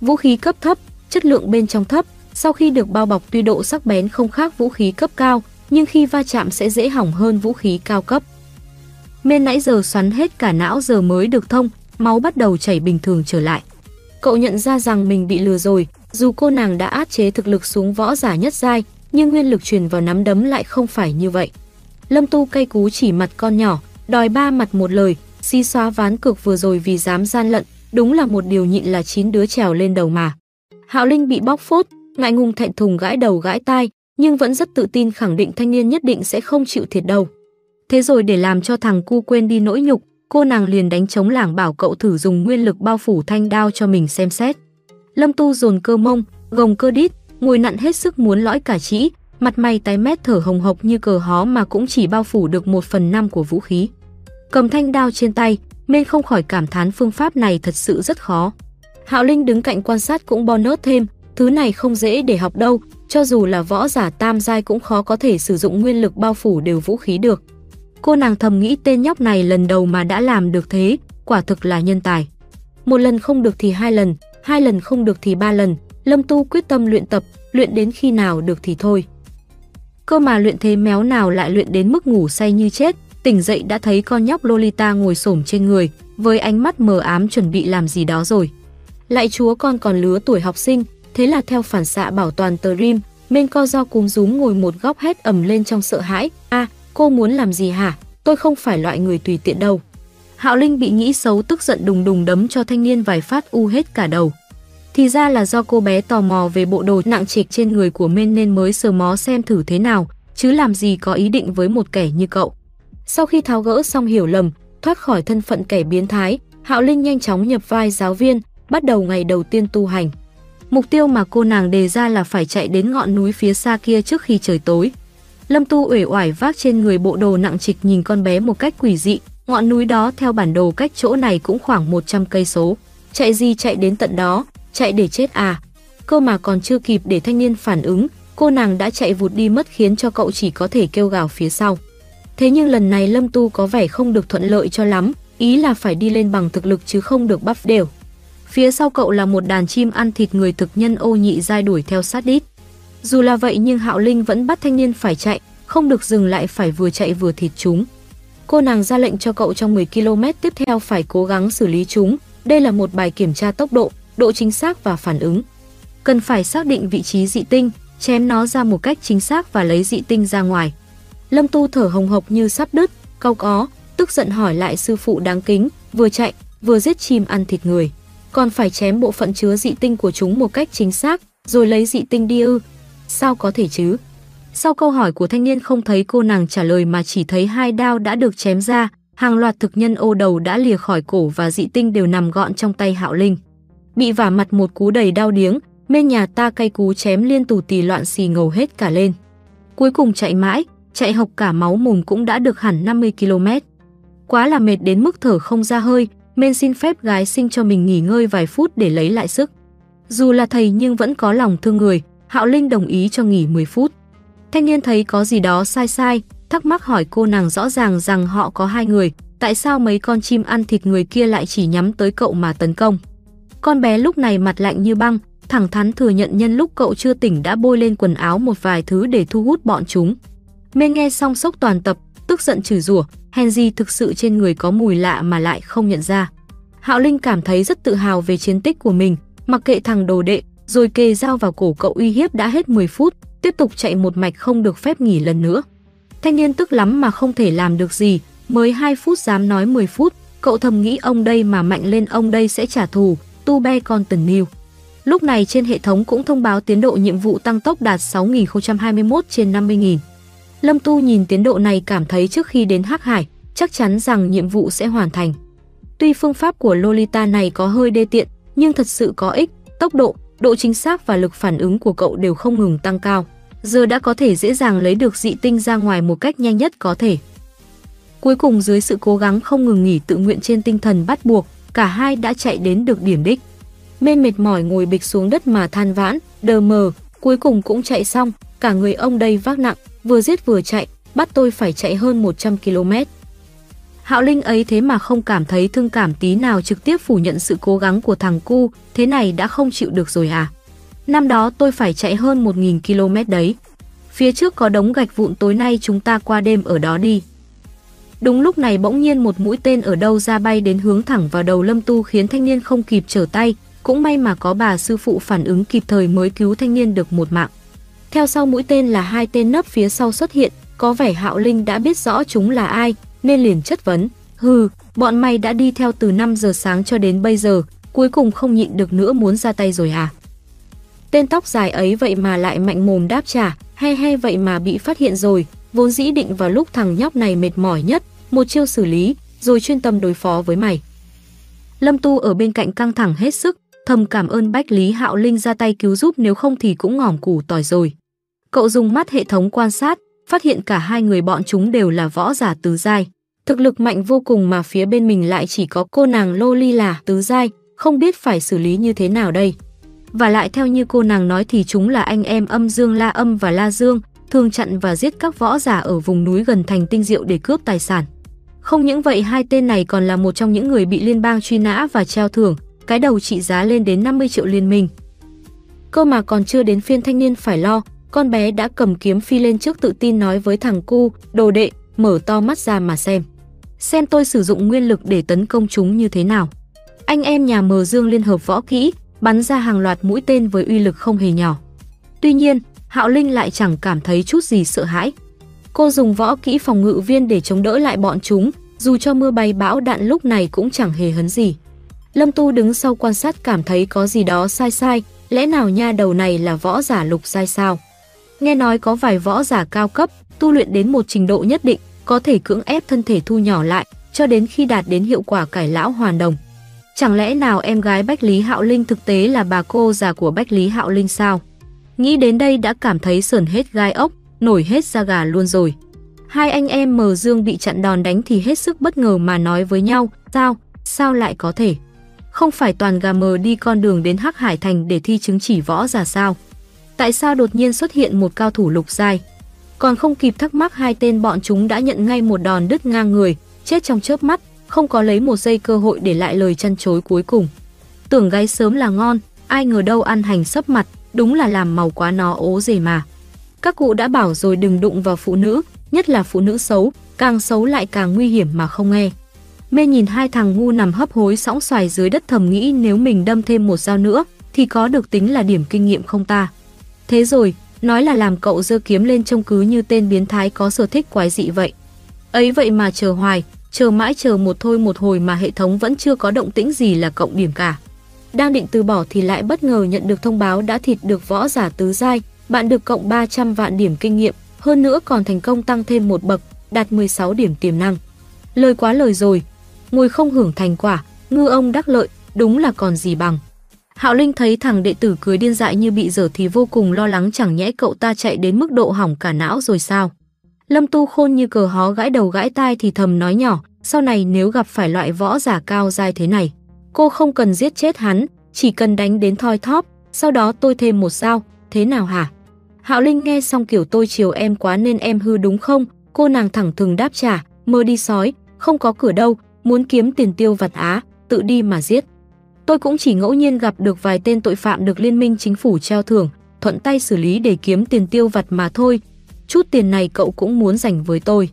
Vũ khí cấp thấp, chất lượng bên trong thấp, sau khi được bao bọc tuy độ sắc bén không khác vũ khí cấp cao, nhưng khi va chạm sẽ dễ hỏng hơn vũ khí cao cấp. Nên nãy giờ xoắn hết cả não giờ mới được thông, máu bắt đầu chảy bình thường trở lại. Cậu nhận ra rằng mình bị lừa rồi, dù cô nàng đã áp chế thực lực xuống võ giả nhất giai, nhưng nguyên lực truyền vào nắm đấm lại không phải như vậy. Lâm Tu cay cú chỉ mặt con nhỏ, đòi ba mặt một lời, xí xóa ván cược vừa rồi vì dám gian lận, đúng là một điều nhịn là 9 đứa trèo lên đầu mà. Hạo Linh bị bóc phốt, ngại ngùng thẹn thùng gãi đầu gãi tai, nhưng vẫn rất tự tin khẳng định thanh niên nhất định sẽ không chịu thiệt đâu. Thế rồi để làm cho thằng cu quên đi nỗi nhục, cô nàng liền đánh trống lảng bảo cậu thử dùng nguyên lực bao phủ thanh đao cho mình xem xét. Lâm Tu dồn cơ mông, gồng cơ đít, ngồi nặn hết sức muốn lõi cả trĩ, mặt mày tái mét thở hồng hộc như cờ hó mà cũng chỉ bao phủ được 1/5 của vũ khí. Cầm thanh đao trên tay, nên không khỏi cảm thán phương pháp này thật sự rất khó. Hạo Linh đứng cạnh quan sát cũng bonus thêm, thứ này không dễ để học đâu, cho dù là võ giả tam giai cũng khó có thể sử dụng nguyên lực bao phủ đều vũ khí được. Cô nàng thầm nghĩ tên nhóc này lần đầu mà đã làm được thế, quả thực là nhân tài. Một lần không được thì hai lần không được thì 3 lần, Lâm Tu quyết tâm luyện tập, luyện đến khi nào được thì thôi. Cơ mà luyện thế méo nào lại luyện đến mức ngủ say như chết, tỉnh dậy đã thấy con nhóc Lolita ngồi xổm trên người, với ánh mắt mờ ám chuẩn bị làm gì đó rồi. Lại chúa con còn lứa tuổi học sinh, thế là theo phản xạ bảo toàn tờ rim, bên co do cúm rúm ngồi một góc hét ầm lên trong sợ hãi. À, cô muốn làm gì hả? Tôi không phải loại người tùy tiện đâu. Hạo Linh bị nghĩ xấu tức giận đùng đùng đấm cho thanh niên vài phát u hết cả đầu. Thì ra là do cô bé tò mò về bộ đồ nặng trịch trên người của Mên nên mới sờ mó xem thử thế nào, chứ làm gì có ý định với một kẻ như cậu. Sau khi tháo gỡ xong hiểu lầm, thoát khỏi thân phận kẻ biến thái, Hạo Linh nhanh chóng nhập vai giáo viên, bắt đầu ngày đầu tiên tu hành. Mục tiêu mà cô nàng đề ra là phải chạy đến ngọn núi phía xa kia trước khi trời tối. Lâm Tu uể oải vác trên người bộ đồ nặng trịch nhìn con bé một cách quỷ dị, ngọn núi đó theo bản đồ cách chỗ này cũng khoảng 100 cây số. Chạy gì chạy đến tận đó, chạy để chết à? Cơ mà còn chưa kịp để thanh niên phản ứng, cô nàng đã chạy vụt đi mất khiến cho cậu chỉ có thể kêu gào phía sau. Thế nhưng lần này Lâm Tu có vẻ không được thuận lợi cho lắm, ý là phải đi lên bằng thực lực chứ không được bắp đều. Phía sau cậu là một đàn chim ăn thịt người thực nhân ô nhị giai đuổi theo sát đít. Dù là vậy nhưng Hạo Linh vẫn bắt thanh niên phải chạy, không được dừng lại phải vừa chạy vừa thịt chúng. Cô nàng ra lệnh cho cậu trong 10 km tiếp theo phải cố gắng xử lý chúng, đây là một bài kiểm tra tốc độ, độ chính xác và phản ứng. Cần phải xác định vị trí dị tinh, chém nó ra một cách chính xác và lấy dị tinh ra ngoài. Lâm Tu thở hồng hộc như sắp đứt, cau có, tức giận hỏi lại sư phụ đáng kính, vừa chạy, vừa giết chim ăn thịt người. Còn phải chém bộ phận chứa dị tinh của chúng một cách chính xác, rồi lấy dị tinh đi ư? Sao có thể chứ? Sau câu hỏi của thanh niên không thấy cô nàng trả lời mà chỉ thấy 2 đao đã được chém ra, hàng loạt thực nhân ô đầu đã lìa khỏi cổ và dị tinh đều nằm gọn trong tay Hạo Linh. Bị vả mặt một cú đầy đau điếng, Bên nhà ta cay cú chém liên tù tì loạn xì ngầu hết cả lên. Cuối cùng chạy mãi, chạy học cả máu mồm cũng đã được hẳn 50 km. Quá là mệt đến mức thở không ra hơi, Mên xin phép gái sinh cho mình nghỉ ngơi vài phút để lấy lại sức. Dù là thầy nhưng vẫn có lòng thương người, Hạo Linh đồng ý cho nghỉ 10 phút. Thanh niên thấy có gì đó sai sai, thắc mắc hỏi cô nàng rõ ràng rằng họ có 2 người, tại sao mấy con chim ăn thịt người kia lại chỉ nhắm tới cậu mà tấn công. Con bé lúc này mặt lạnh như băng, thẳng thắn thừa nhận nhân lúc cậu chưa tỉnh đã bôi lên quần áo một vài thứ để thu hút bọn chúng. Mê nghe xong sốc toàn tập, tức giận chửi rủa, hèn gì thực sự trên người có mùi lạ mà lại không nhận ra. Hạo Linh cảm thấy rất tự hào về chiến tích của mình, mặc kệ thằng đồ đệ, rồi kề dao vào cổ cậu uy hiếp đã hết 10 phút, tiếp tục chạy một mạch không được phép nghỉ lần nữa. Thanh niên tức lắm mà không thể làm được gì, mới 2 phút dám nói 10 phút, cậu thầm nghĩ ông đây mà mạnh lên ông đây sẽ trả thù, tu be con tần niu. Lúc này trên hệ thống cũng thông báo tiến độ nhiệm vụ tăng tốc đạt 6.021 trên 50.000. Lâm Tu nhìn tiến độ này cảm thấy trước khi đến Hắc Hải, chắc chắn rằng nhiệm vụ sẽ hoàn thành. Tuy phương pháp của Lolita này có hơi đê tiện, nhưng thật sự có ích, tốc độ, độ chính xác và lực phản ứng của cậu đều không ngừng tăng cao. Giờ đã có thể dễ dàng lấy được dị tinh ra ngoài một cách nhanh nhất có thể. Cuối cùng dưới sự cố gắng không ngừng nghỉ tự nguyện trên tinh thần bắt buộc, cả hai đã chạy đến được điểm đích. Mê mệt mỏi ngồi bịch xuống đất mà than vãn, đờ mờ, cuối cùng cũng chạy xong, cả người ông đây vác nặng, vừa giết vừa chạy, bắt tôi phải chạy hơn 100 km. Hạo Linh ấy thế mà không cảm thấy thương cảm tí nào, trực tiếp phủ nhận sự cố gắng của thằng cu, thế này đã không chịu được rồi à? Năm đó tôi phải chạy hơn 1.000 km đấy. Phía trước có đống gạch vụn, tối nay chúng ta qua đêm ở đó đi. Đúng lúc này bỗng nhiên một mũi tên ở đâu ra bay đến hướng thẳng vào đầu Lâm Tu khiến thanh niên không kịp trở tay, cũng may mà có bà sư phụ phản ứng kịp thời mới cứu thanh niên được một mạng. Theo sau mũi tên là hai tên nấp phía sau xuất hiện, có vẻ Hạo Linh đã biết rõ chúng là ai, nên liền chất vấn. Hừ, bọn mày đã đi theo từ 5 giờ sáng cho đến bây giờ, cuối cùng không nhịn được nữa muốn ra tay rồi à? Tên tóc dài ấy vậy mà lại mạnh mồm đáp trả, he he vậy mà bị phát hiện rồi, vốn dĩ định vào lúc thằng nhóc này mệt mỏi nhất, một chiêu xử lý, rồi chuyên tâm đối phó với mày. Lâm Tu ở bên cạnh căng thẳng hết sức, thầm cảm ơn Bách Lý Hạo Linh ra tay cứu giúp, nếu không thì cũng ngỏm củ tỏi rồi. Cậu dùng mắt hệ thống quan sát, phát hiện cả hai người bọn chúng đều là võ giả tứ giai, thực lực mạnh vô cùng, mà phía bên mình lại chỉ có cô nàng Loli là tứ giai, không biết phải xử lý như thế nào đây. Và lại theo như cô nàng nói thì chúng là anh em âm dương La Âm và La Dương, thường chặn và giết các võ giả ở vùng núi gần thành Tinh Diệu để cướp tài sản. Không những vậy, hai tên này còn là một trong những người bị liên bang truy nã và treo thưởng, cái đầu trị giá lên đến 50 triệu liên minh. Cơ mà còn chưa đến phiên thanh niên phải lo, con bé đã cầm kiếm phi lên trước, tự tin nói với thằng cu, đồ đệ, mở to mắt ra mà xem tôi sử dụng nguyên lực để tấn công chúng như thế nào. Anh em nhà Mờ Dương liên hợp võ kỹ, bắn ra hàng loạt mũi tên với uy lực không hề nhỏ. Tuy nhiên, Hạo Linh lại chẳng cảm thấy chút gì sợ hãi. Cô dùng võ kỹ phòng ngự viên để chống đỡ lại bọn chúng, dù cho mưa bay bão đạn lúc này cũng chẳng hề hấn gì. Lâm Tu đứng sau quan sát cảm thấy có gì đó sai, lẽ nào nha đầu này là võ giả lục giai sao? Nghe nói có vài võ giả cao cấp, tu luyện đến một trình độ nhất định, có thể cưỡng ép thân thể thu nhỏ lại, cho đến khi đạt đến hiệu quả cải lão hoàn đồng. Chẳng lẽ nào em gái Bách Lý Hạo Linh thực tế là bà cô già của Bách Lý Hạo Linh sao? Nghĩ đến đây đã cảm thấy sởn hết gai ốc, nổi hết da gà luôn rồi. Hai anh em Mờ Dương bị chặn đòn đánh thì hết sức bất ngờ mà nói với nhau, sao lại có thể? Không phải toàn gà mờ đi con đường đến Hắc Hải Thành để thi chứng chỉ võ giả sao? Tại sao đột nhiên xuất hiện một cao thủ lục giai? Còn không kịp thắc mắc, hai tên bọn chúng đã nhận ngay một đòn đứt ngang người, chết trong chớp mắt, không có lấy một giây cơ hội để lại lời chăn chối cuối cùng. Tưởng gáy sớm là ngon, ai ngờ đâu ăn hành sấp mặt, đúng là làm màu quá nó ố dề mà. Các cụ đã bảo rồi đừng đụng vào phụ nữ, nhất là phụ nữ xấu, càng xấu lại càng nguy hiểm mà không nghe. Mê nhìn hai thằng ngu nằm hấp hối sõng xoài dưới đất, thầm nghĩ nếu mình đâm thêm một dao nữa thì có được tính là điểm kinh nghiệm không ta? Thế rồi, nói là làm, cậu giơ kiếm lên trông cứ như tên biến thái có sở thích quái dị vậy. Ấy vậy mà chờ hoài, chờ mãi chờ một hồi mà hệ thống vẫn chưa có động tĩnh gì là cộng điểm cả. Đang định từ bỏ thì lại bất ngờ nhận được thông báo đã thịt được võ giả tứ giai, bạn được cộng 300 vạn điểm kinh nghiệm, hơn nữa còn thành công tăng thêm một bậc, đạt 16 điểm tiềm năng. Lời quá lời rồi, ngồi không hưởng thành quả, ngư ông đắc lợi, đúng là còn gì bằng. Hạo Linh thấy thằng đệ tử cưới điên dại như bị dở thì vô cùng lo lắng, chẳng nhẽ cậu ta chạy đến mức độ hỏng cả não rồi sao? Lâm Tu khôn như cờ hó gãi đầu gãi tai thì thầm nói nhỏ, sau này nếu gặp phải loại võ giả cao giai thế này, cô không cần giết chết hắn, chỉ cần đánh đến thoi thóp, sau đó tôi thêm một dao, thế nào hả? Hạo Linh nghe xong kiểu tôi chiều em quá nên em hư đúng không? Cô nàng thẳng thừng đáp trả, mơ đi sói, không có cửa đâu, muốn kiếm tiền tiêu vặt á, tự đi mà giết. Tôi cũng chỉ ngẫu nhiên gặp được vài tên tội phạm được liên minh chính phủ treo thưởng, thuận tay xử lý để kiếm tiền tiêu vặt mà thôi. Chút tiền này cậu cũng muốn dành với tôi.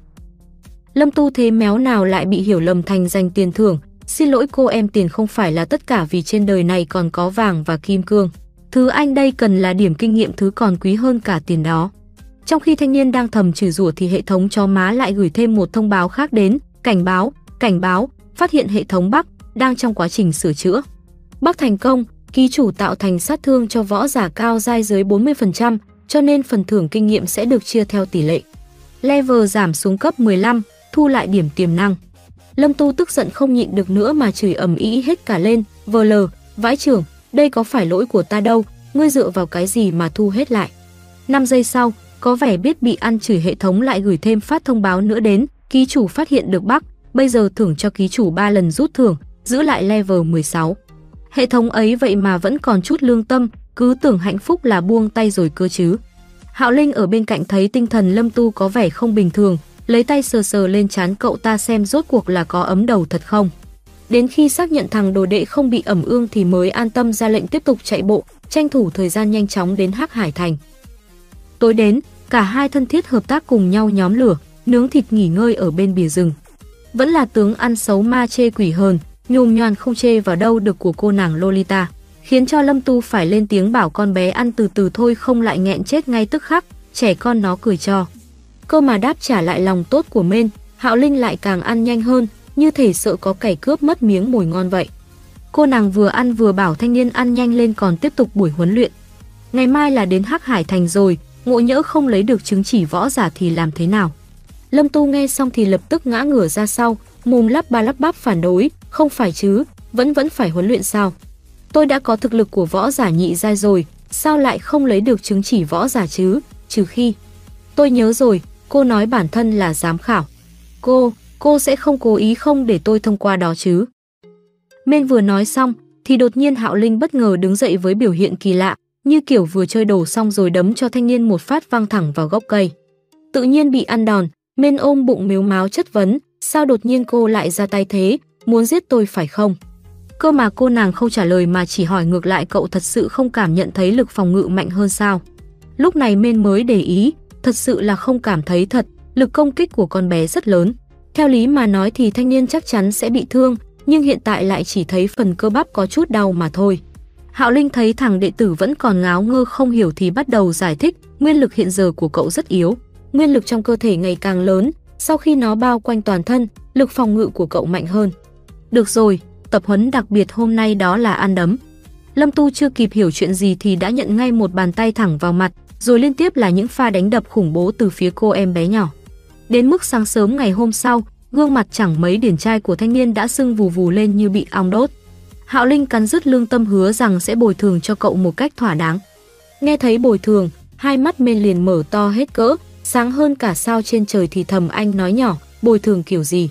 Lâm Tu thế méo nào lại bị hiểu lầm thành dành tiền thưởng. Xin lỗi cô em, tiền không phải là tất cả vì trên đời này còn có vàng và kim cương. Thứ anh đây cần là điểm kinh nghiệm, thứ còn quý hơn cả tiền đó. Trong khi thanh niên đang thầm chửi rủa thì hệ thống chó má lại gửi thêm một thông báo khác đến. Cảnh báo, phát hiện hệ thống bug, đang trong quá trình sửa chữa. Bug thành công, ký chủ tạo thành sát thương cho võ giả cao giai dưới 40%, cho nên phần thưởng kinh nghiệm sẽ được chia theo tỷ lệ. Level giảm xuống cấp 15, thu lại điểm tiềm năng. Lâm Tu tức giận không nhịn được nữa mà chửi ầm ĩ hết cả lên. VL, vãi chưởng, đây có phải lỗi của ta đâu, ngươi dựa vào cái gì mà thu hết lại. 5 giây sau, có vẻ biết bị ăn chửi, hệ thống lại gửi thêm phát thông báo nữa đến. Ký chủ phát hiện được bug, bây giờ thưởng cho ký chủ 3 lần rút thưởng, giữ lại level 16. Hệ thống ấy vậy mà vẫn còn chút lương tâm, cứ tưởng hạnh phúc là buông tay rồi cơ chứ. Hạo Linh ở bên cạnh thấy tinh thần Lâm Tu có vẻ không bình thường, lấy tay sờ sờ lên trán cậu ta xem rốt cuộc là có ấm đầu thật không. Đến khi xác nhận thằng đồ đệ không bị ẩm ương thì mới an tâm ra lệnh tiếp tục chạy bộ, tranh thủ thời gian nhanh chóng đến Hắc Hải Thành. Tối đến, cả hai thân thiết hợp tác cùng nhau nhóm lửa, nướng thịt nghỉ ngơi ở bên bìa rừng. Vẫn là tướng ăn xấu ma chê quỷ hờn, nhồm nhoàn không chê vào đâu được của cô nàng Lolita, khiến cho Lâm Tu phải lên tiếng bảo con bé ăn từ từ thôi không lại nghẹn chết ngay tức khắc, trẻ con nó cười cho. Cơ mà đáp trả lại lòng tốt của Mên, Hạo Linh lại càng ăn nhanh hơn, như thể sợ có kẻ cướp mất miếng mồi ngon vậy. Cô nàng vừa ăn vừa bảo thanh niên ăn nhanh lên còn tiếp tục buổi huấn luyện. Ngày mai là đến Hắc Hải Thành rồi, ngộ nhỡ không lấy được chứng chỉ võ giả thì làm thế nào? Lâm Tu nghe xong thì lập tức ngã ngửa ra sau, mồm lắp ba lắp bắp phản đối, không phải chứ, vẫn phải huấn luyện sao? Tôi đã có thực lực của võ giả nhị giai rồi, sao lại không lấy được chứng chỉ võ giả chứ? Trừ khi... Tôi nhớ rồi, cô nói bản thân là giám khảo. Cô sẽ không cố ý không để tôi thông qua đó chứ? Mên vừa nói xong, thì đột nhiên Hạo Linh bất ngờ đứng dậy với biểu hiện kỳ lạ, như kiểu vừa chơi đổ xong rồi đấm cho thanh niên một phát văng thẳng vào gốc cây. Tự nhiên bị ăn đòn, Mên ôm bụng mếu máo chất vấn, sao đột nhiên cô lại ra tay thế, muốn giết tôi phải không? Cơ mà cô nàng không trả lời mà chỉ hỏi ngược lại, cậu thật sự không cảm nhận thấy lực phòng ngự mạnh hơn sao? Lúc này Mên mới để ý, thật sự là không cảm thấy thật, lực công kích của con bé rất lớn. Theo lý mà nói thì thanh niên chắc chắn sẽ bị thương, nhưng hiện tại lại chỉ thấy phần cơ bắp có chút đau mà thôi. Hạo Linh thấy thằng đệ tử vẫn còn ngáo ngơ không hiểu thì bắt đầu giải thích, nguyên lực hiện giờ của cậu rất yếu, nguyên lực trong cơ thể ngày càng lớn, sau khi nó bao quanh toàn thân, lực phòng ngự của cậu mạnh hơn. Được rồi, tập huấn đặc biệt hôm nay đó là ăn đấm. Lâm Tu chưa kịp hiểu chuyện gì thì đã nhận ngay một bàn tay thẳng vào mặt, rồi liên tiếp là những pha đánh đập khủng bố từ phía cô em bé nhỏ. Đến mức sáng sớm ngày hôm sau, gương mặt chẳng mấy điển trai của thanh niên đã sưng vù vù lên như bị ong đốt. Hạo Linh cắn rứt lương tâm hứa rằng sẽ bồi thường cho cậu một cách thỏa đáng. Nghe thấy bồi thường, hai mắt Mên liền mở to hết cỡ, sáng hơn cả sao trên trời, thì thầm anh nói nhỏ, bồi thường kiểu gì?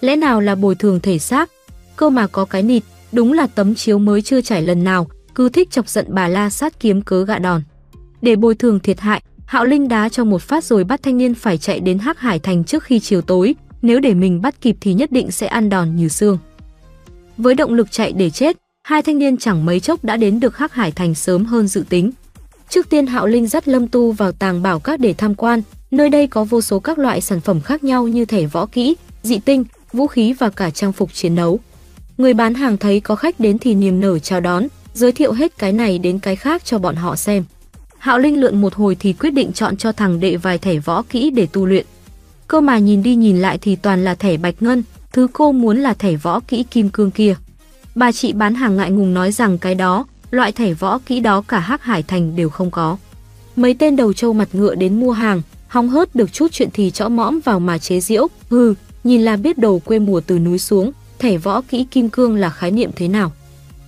Lẽ nào là bồi thường thể xác? Cơ mà có cái nịt, đúng là tấm chiếu mới chưa trải lần nào, cứ thích chọc giận bà la sát kiếm cớ gạ đòn. Để bồi thường thiệt hại, Hạo Linh đá cho một phát rồi bắt thanh niên phải chạy đến Hắc Hải Thành trước khi chiều tối, nếu để mình bắt kịp thì nhất định sẽ ăn đòn như xương. Với động lực chạy để chết, hai thanh niên chẳng mấy chốc đã đến được Hắc Hải Thành sớm hơn dự tính. Trước tiên Hạo Linh dắt Lâm Tu vào tàng bảo các để tham quan, nơi đây có vô số các loại sản phẩm khác nhau như thẻ võ kỹ, dị tinh, vũ khí và cả trang phục chiến đấu. Người bán hàng thấy có khách đến thì niềm nở chào đón, giới thiệu hết cái này đến cái khác cho bọn họ xem. Hạo Linh lượn một hồi thì quyết định chọn cho thằng đệ vài thẻ võ kỹ để tu luyện. Cơ mà nhìn đi nhìn lại thì toàn là thẻ bạch ngân, thứ cô muốn là thẻ võ kỹ kim cương kia. Bà chị bán hàng ngại ngùng nói rằng cái đó, loại thẻ võ kỹ đó cả Hắc Hải Thành đều không có. Mấy tên đầu trâu mặt ngựa đến mua hàng, hóng hớt được chút chuyện thì chõ mõm vào mà chế giễu, hừ, nhìn là biết đồ quê mùa từ núi xuống, thẻ võ kỹ kim cương là khái niệm thế nào?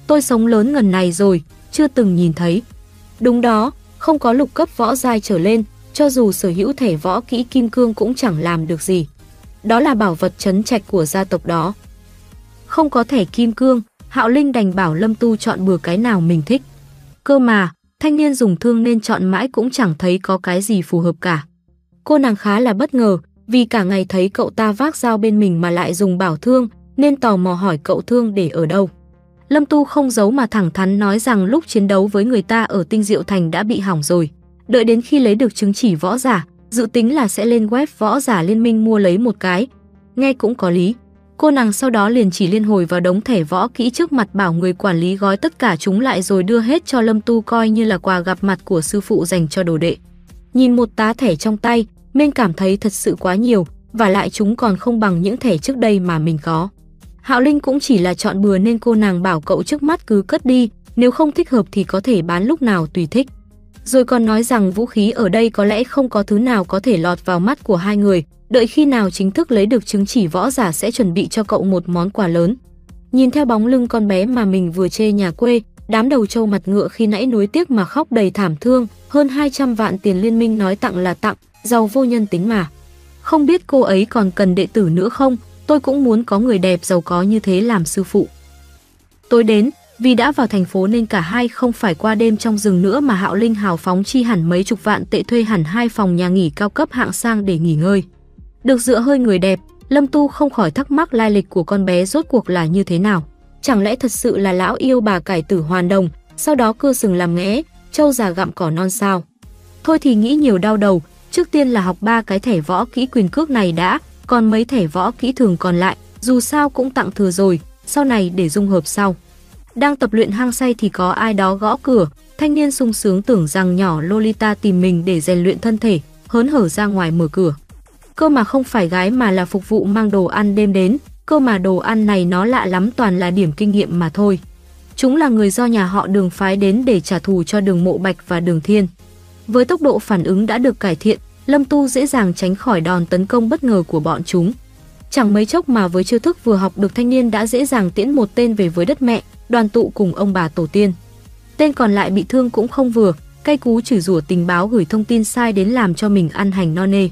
Tôi sống lớn ngần này rồi, chưa từng nhìn thấy. Đúng đó, không có lục cấp võ giai trở lên, cho dù sở hữu thẻ võ kỹ kim cương cũng chẳng làm được gì. Đó là bảo vật trấn trạch của gia tộc đó. Không có thẻ kim cương, Hạo Linh đành bảo Lâm Tu chọn bừa cái nào mình thích. Cơ mà, thanh niên dùng thương nên chọn mãi cũng chẳng thấy có cái gì phù hợp cả. Cô nàng khá là bất ngờ, vì cả ngày thấy cậu ta vác dao bên mình mà lại dùng bảo thương, nên tò mò hỏi cậu thương để ở đâu. Lâm Tu không giấu mà thẳng thắn nói rằng lúc chiến đấu với người ta ở Tinh Diệu Thành đã bị hỏng rồi. Đợi đến khi lấy được chứng chỉ võ giả, dự tính là sẽ lên web võ giả liên minh mua lấy một cái. Nghe cũng có lý. Cô nàng sau đó liền chỉ liên hồi vào đống thẻ võ kỹ trước mặt, bảo người quản lý gói tất cả chúng lại rồi đưa hết cho Lâm Tu coi như là quà gặp mặt của sư phụ dành cho đồ đệ. Nhìn một tá thẻ trong tay, Minh cảm thấy thật sự quá nhiều, và lại chúng còn không bằng những thẻ trước đây mà mình có. Hạo Linh cũng chỉ là chọn bừa nên cô nàng bảo cậu trước mắt cứ cất đi, nếu không thích hợp thì có thể bán lúc nào tùy thích. Rồi còn nói rằng vũ khí ở đây có lẽ không có thứ nào có thể lọt vào mắt của hai người, đợi khi nào chính thức lấy được chứng chỉ võ giả sẽ chuẩn bị cho cậu một món quà lớn. Nhìn theo bóng lưng con bé mà mình vừa chê nhà quê, đám đầu trâu mặt ngựa khi nãy nuối tiếc mà khóc đầy thảm thương, hơn 200 vạn tiền liên minh nói tặng là tặng, giàu vô nhân tính mà. Không biết cô ấy còn cần đệ tử nữa không, tôi cũng muốn có người đẹp giàu có như thế làm sư phụ. Tối đến, vì đã vào thành phố nên cả hai không phải qua đêm trong rừng nữa mà Hạo Linh hào phóng chi hẳn mấy chục vạn tệ thuê hẳn 2 phòng nhà nghỉ cao cấp hạng sang để nghỉ ngơi. Được dựa hơi người đẹp, Lâm Tu không khỏi thắc mắc lai lịch của con bé rốt cuộc là như thế nào. Chẳng lẽ thật sự là lão yêu bà cải tử hoàn đồng, sau đó cưa sừng làm nghẽ, trâu già gặm cỏ non sao? Thôi thì nghĩ nhiều đau đầu, trước tiên là học 3 cái thẻ võ kỹ quyền cước này đã, còn mấy thẻ võ kỹ thường còn lại, dù sao cũng tặng thừa rồi, sau này để dung hợp sau. Đang tập luyện hăng say thì có ai đó gõ cửa, thanh niên sung sướng tưởng rằng nhỏ Lolita tìm mình để rèn luyện thân thể, hớn hở ra ngoài mở cửa. Cơ mà không phải gái mà là phục vụ mang đồ ăn đêm đến, cơ mà đồ ăn này nó lạ lắm, toàn là điểm kinh nghiệm mà thôi. Chúng là người do nhà họ Đường phái đến để trả thù cho Đường Mộ Bạch và Đường Thiên. Với tốc độ phản ứng đã được cải thiện, Lâm Tu dễ dàng tránh khỏi đòn tấn công bất ngờ của bọn chúng. Chẳng mấy chốc mà với chiêu thức vừa học được, thanh niên đã dễ dàng tiễn một tên về với đất mẹ, đoàn tụ cùng ông bà tổ tiên. Tên còn lại bị thương cũng không vừa, cay cú chửi rủa tình báo gửi thông tin sai đến làm cho mình ăn hành no nê.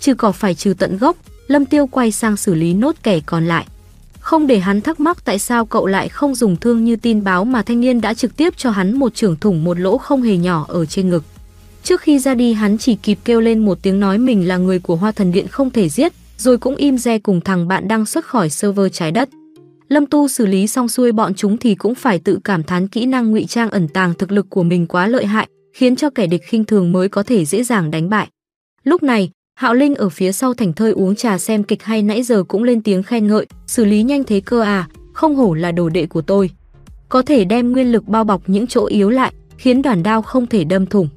Trừ cỏ phải trừ tận gốc, Lâm Tiêu quay sang xử lý nốt kẻ còn lại. Không để hắn thắc mắc tại sao cậu lại không dùng thương như tin báo mà thanh niên đã trực tiếp cho hắn một chưởng thủng một lỗ không hề nhỏ ở trên ngực. Trước khi ra đi hắn chỉ kịp kêu lên một tiếng nói mình là người của Hoa Thần Điện không thể giết, rồi cũng im re cùng thằng bạn đang xuất khỏi server trái đất. Lâm Tu xử lý xong xuôi bọn chúng thì cũng phải tự cảm thán kỹ năng ngụy trang ẩn tàng thực lực của mình quá lợi hại, khiến cho kẻ địch khinh thường mới có thể dễ dàng đánh bại. Lúc này, Hạo Linh ở phía sau thảnh thơi uống trà xem kịch hay nãy giờ cũng lên tiếng khen ngợi, xử lý nhanh thế cơ à, không hổ là đồ đệ của tôi. Có thể đem nguyên lực bao bọc những chỗ yếu lại, khiến đoản đao không thể đâm thủng.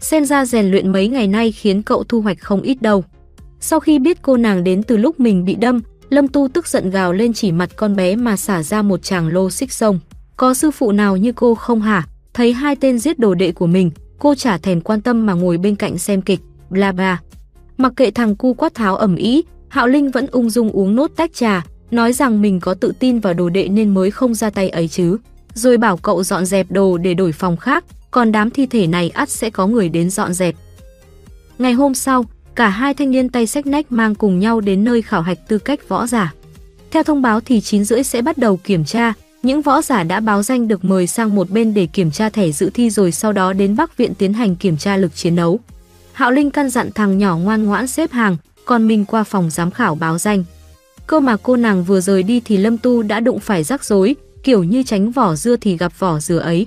Xem ra rèn luyện mấy ngày nay khiến cậu thu hoạch không ít đâu. Sau khi biết cô nàng đến từ lúc mình bị đâm, Lâm Tu tức giận gào lên chỉ mặt con bé mà xả ra một tràng lô xích sông. Có sư phụ nào như cô không hả? Thấy hai tên giết đồ đệ của mình, cô chả thèm quan tâm mà ngồi bên cạnh xem kịch, bla bla. Mặc kệ thằng cu quát tháo ầm ĩ, Hạo Linh vẫn ung dung uống nốt tách trà, nói rằng mình có tự tin vào đồ đệ nên mới không ra tay ấy chứ. Rồi bảo cậu dọn dẹp đồ để đổi phòng khác, còn đám thi thể này ắt sẽ có người đến dọn dẹp. Ngày hôm sau, cả hai thanh niên tay xách nách mang cùng nhau đến nơi khảo hạch tư cách võ giả. Theo thông báo thì 9:30 sẽ bắt đầu kiểm tra, những võ giả đã báo danh được mời sang một bên để kiểm tra thẻ dự thi rồi sau đó đến Bắc Viện tiến hành kiểm tra lực chiến đấu. Hạo Linh căn dặn thằng nhỏ ngoan ngoãn xếp hàng, còn mình qua phòng giám khảo báo danh. Cơ mà cô nàng vừa rời đi thì Lâm Tu đã đụng phải rắc rối, kiểu như tránh vỏ dưa thì gặp vỏ dừa ấy.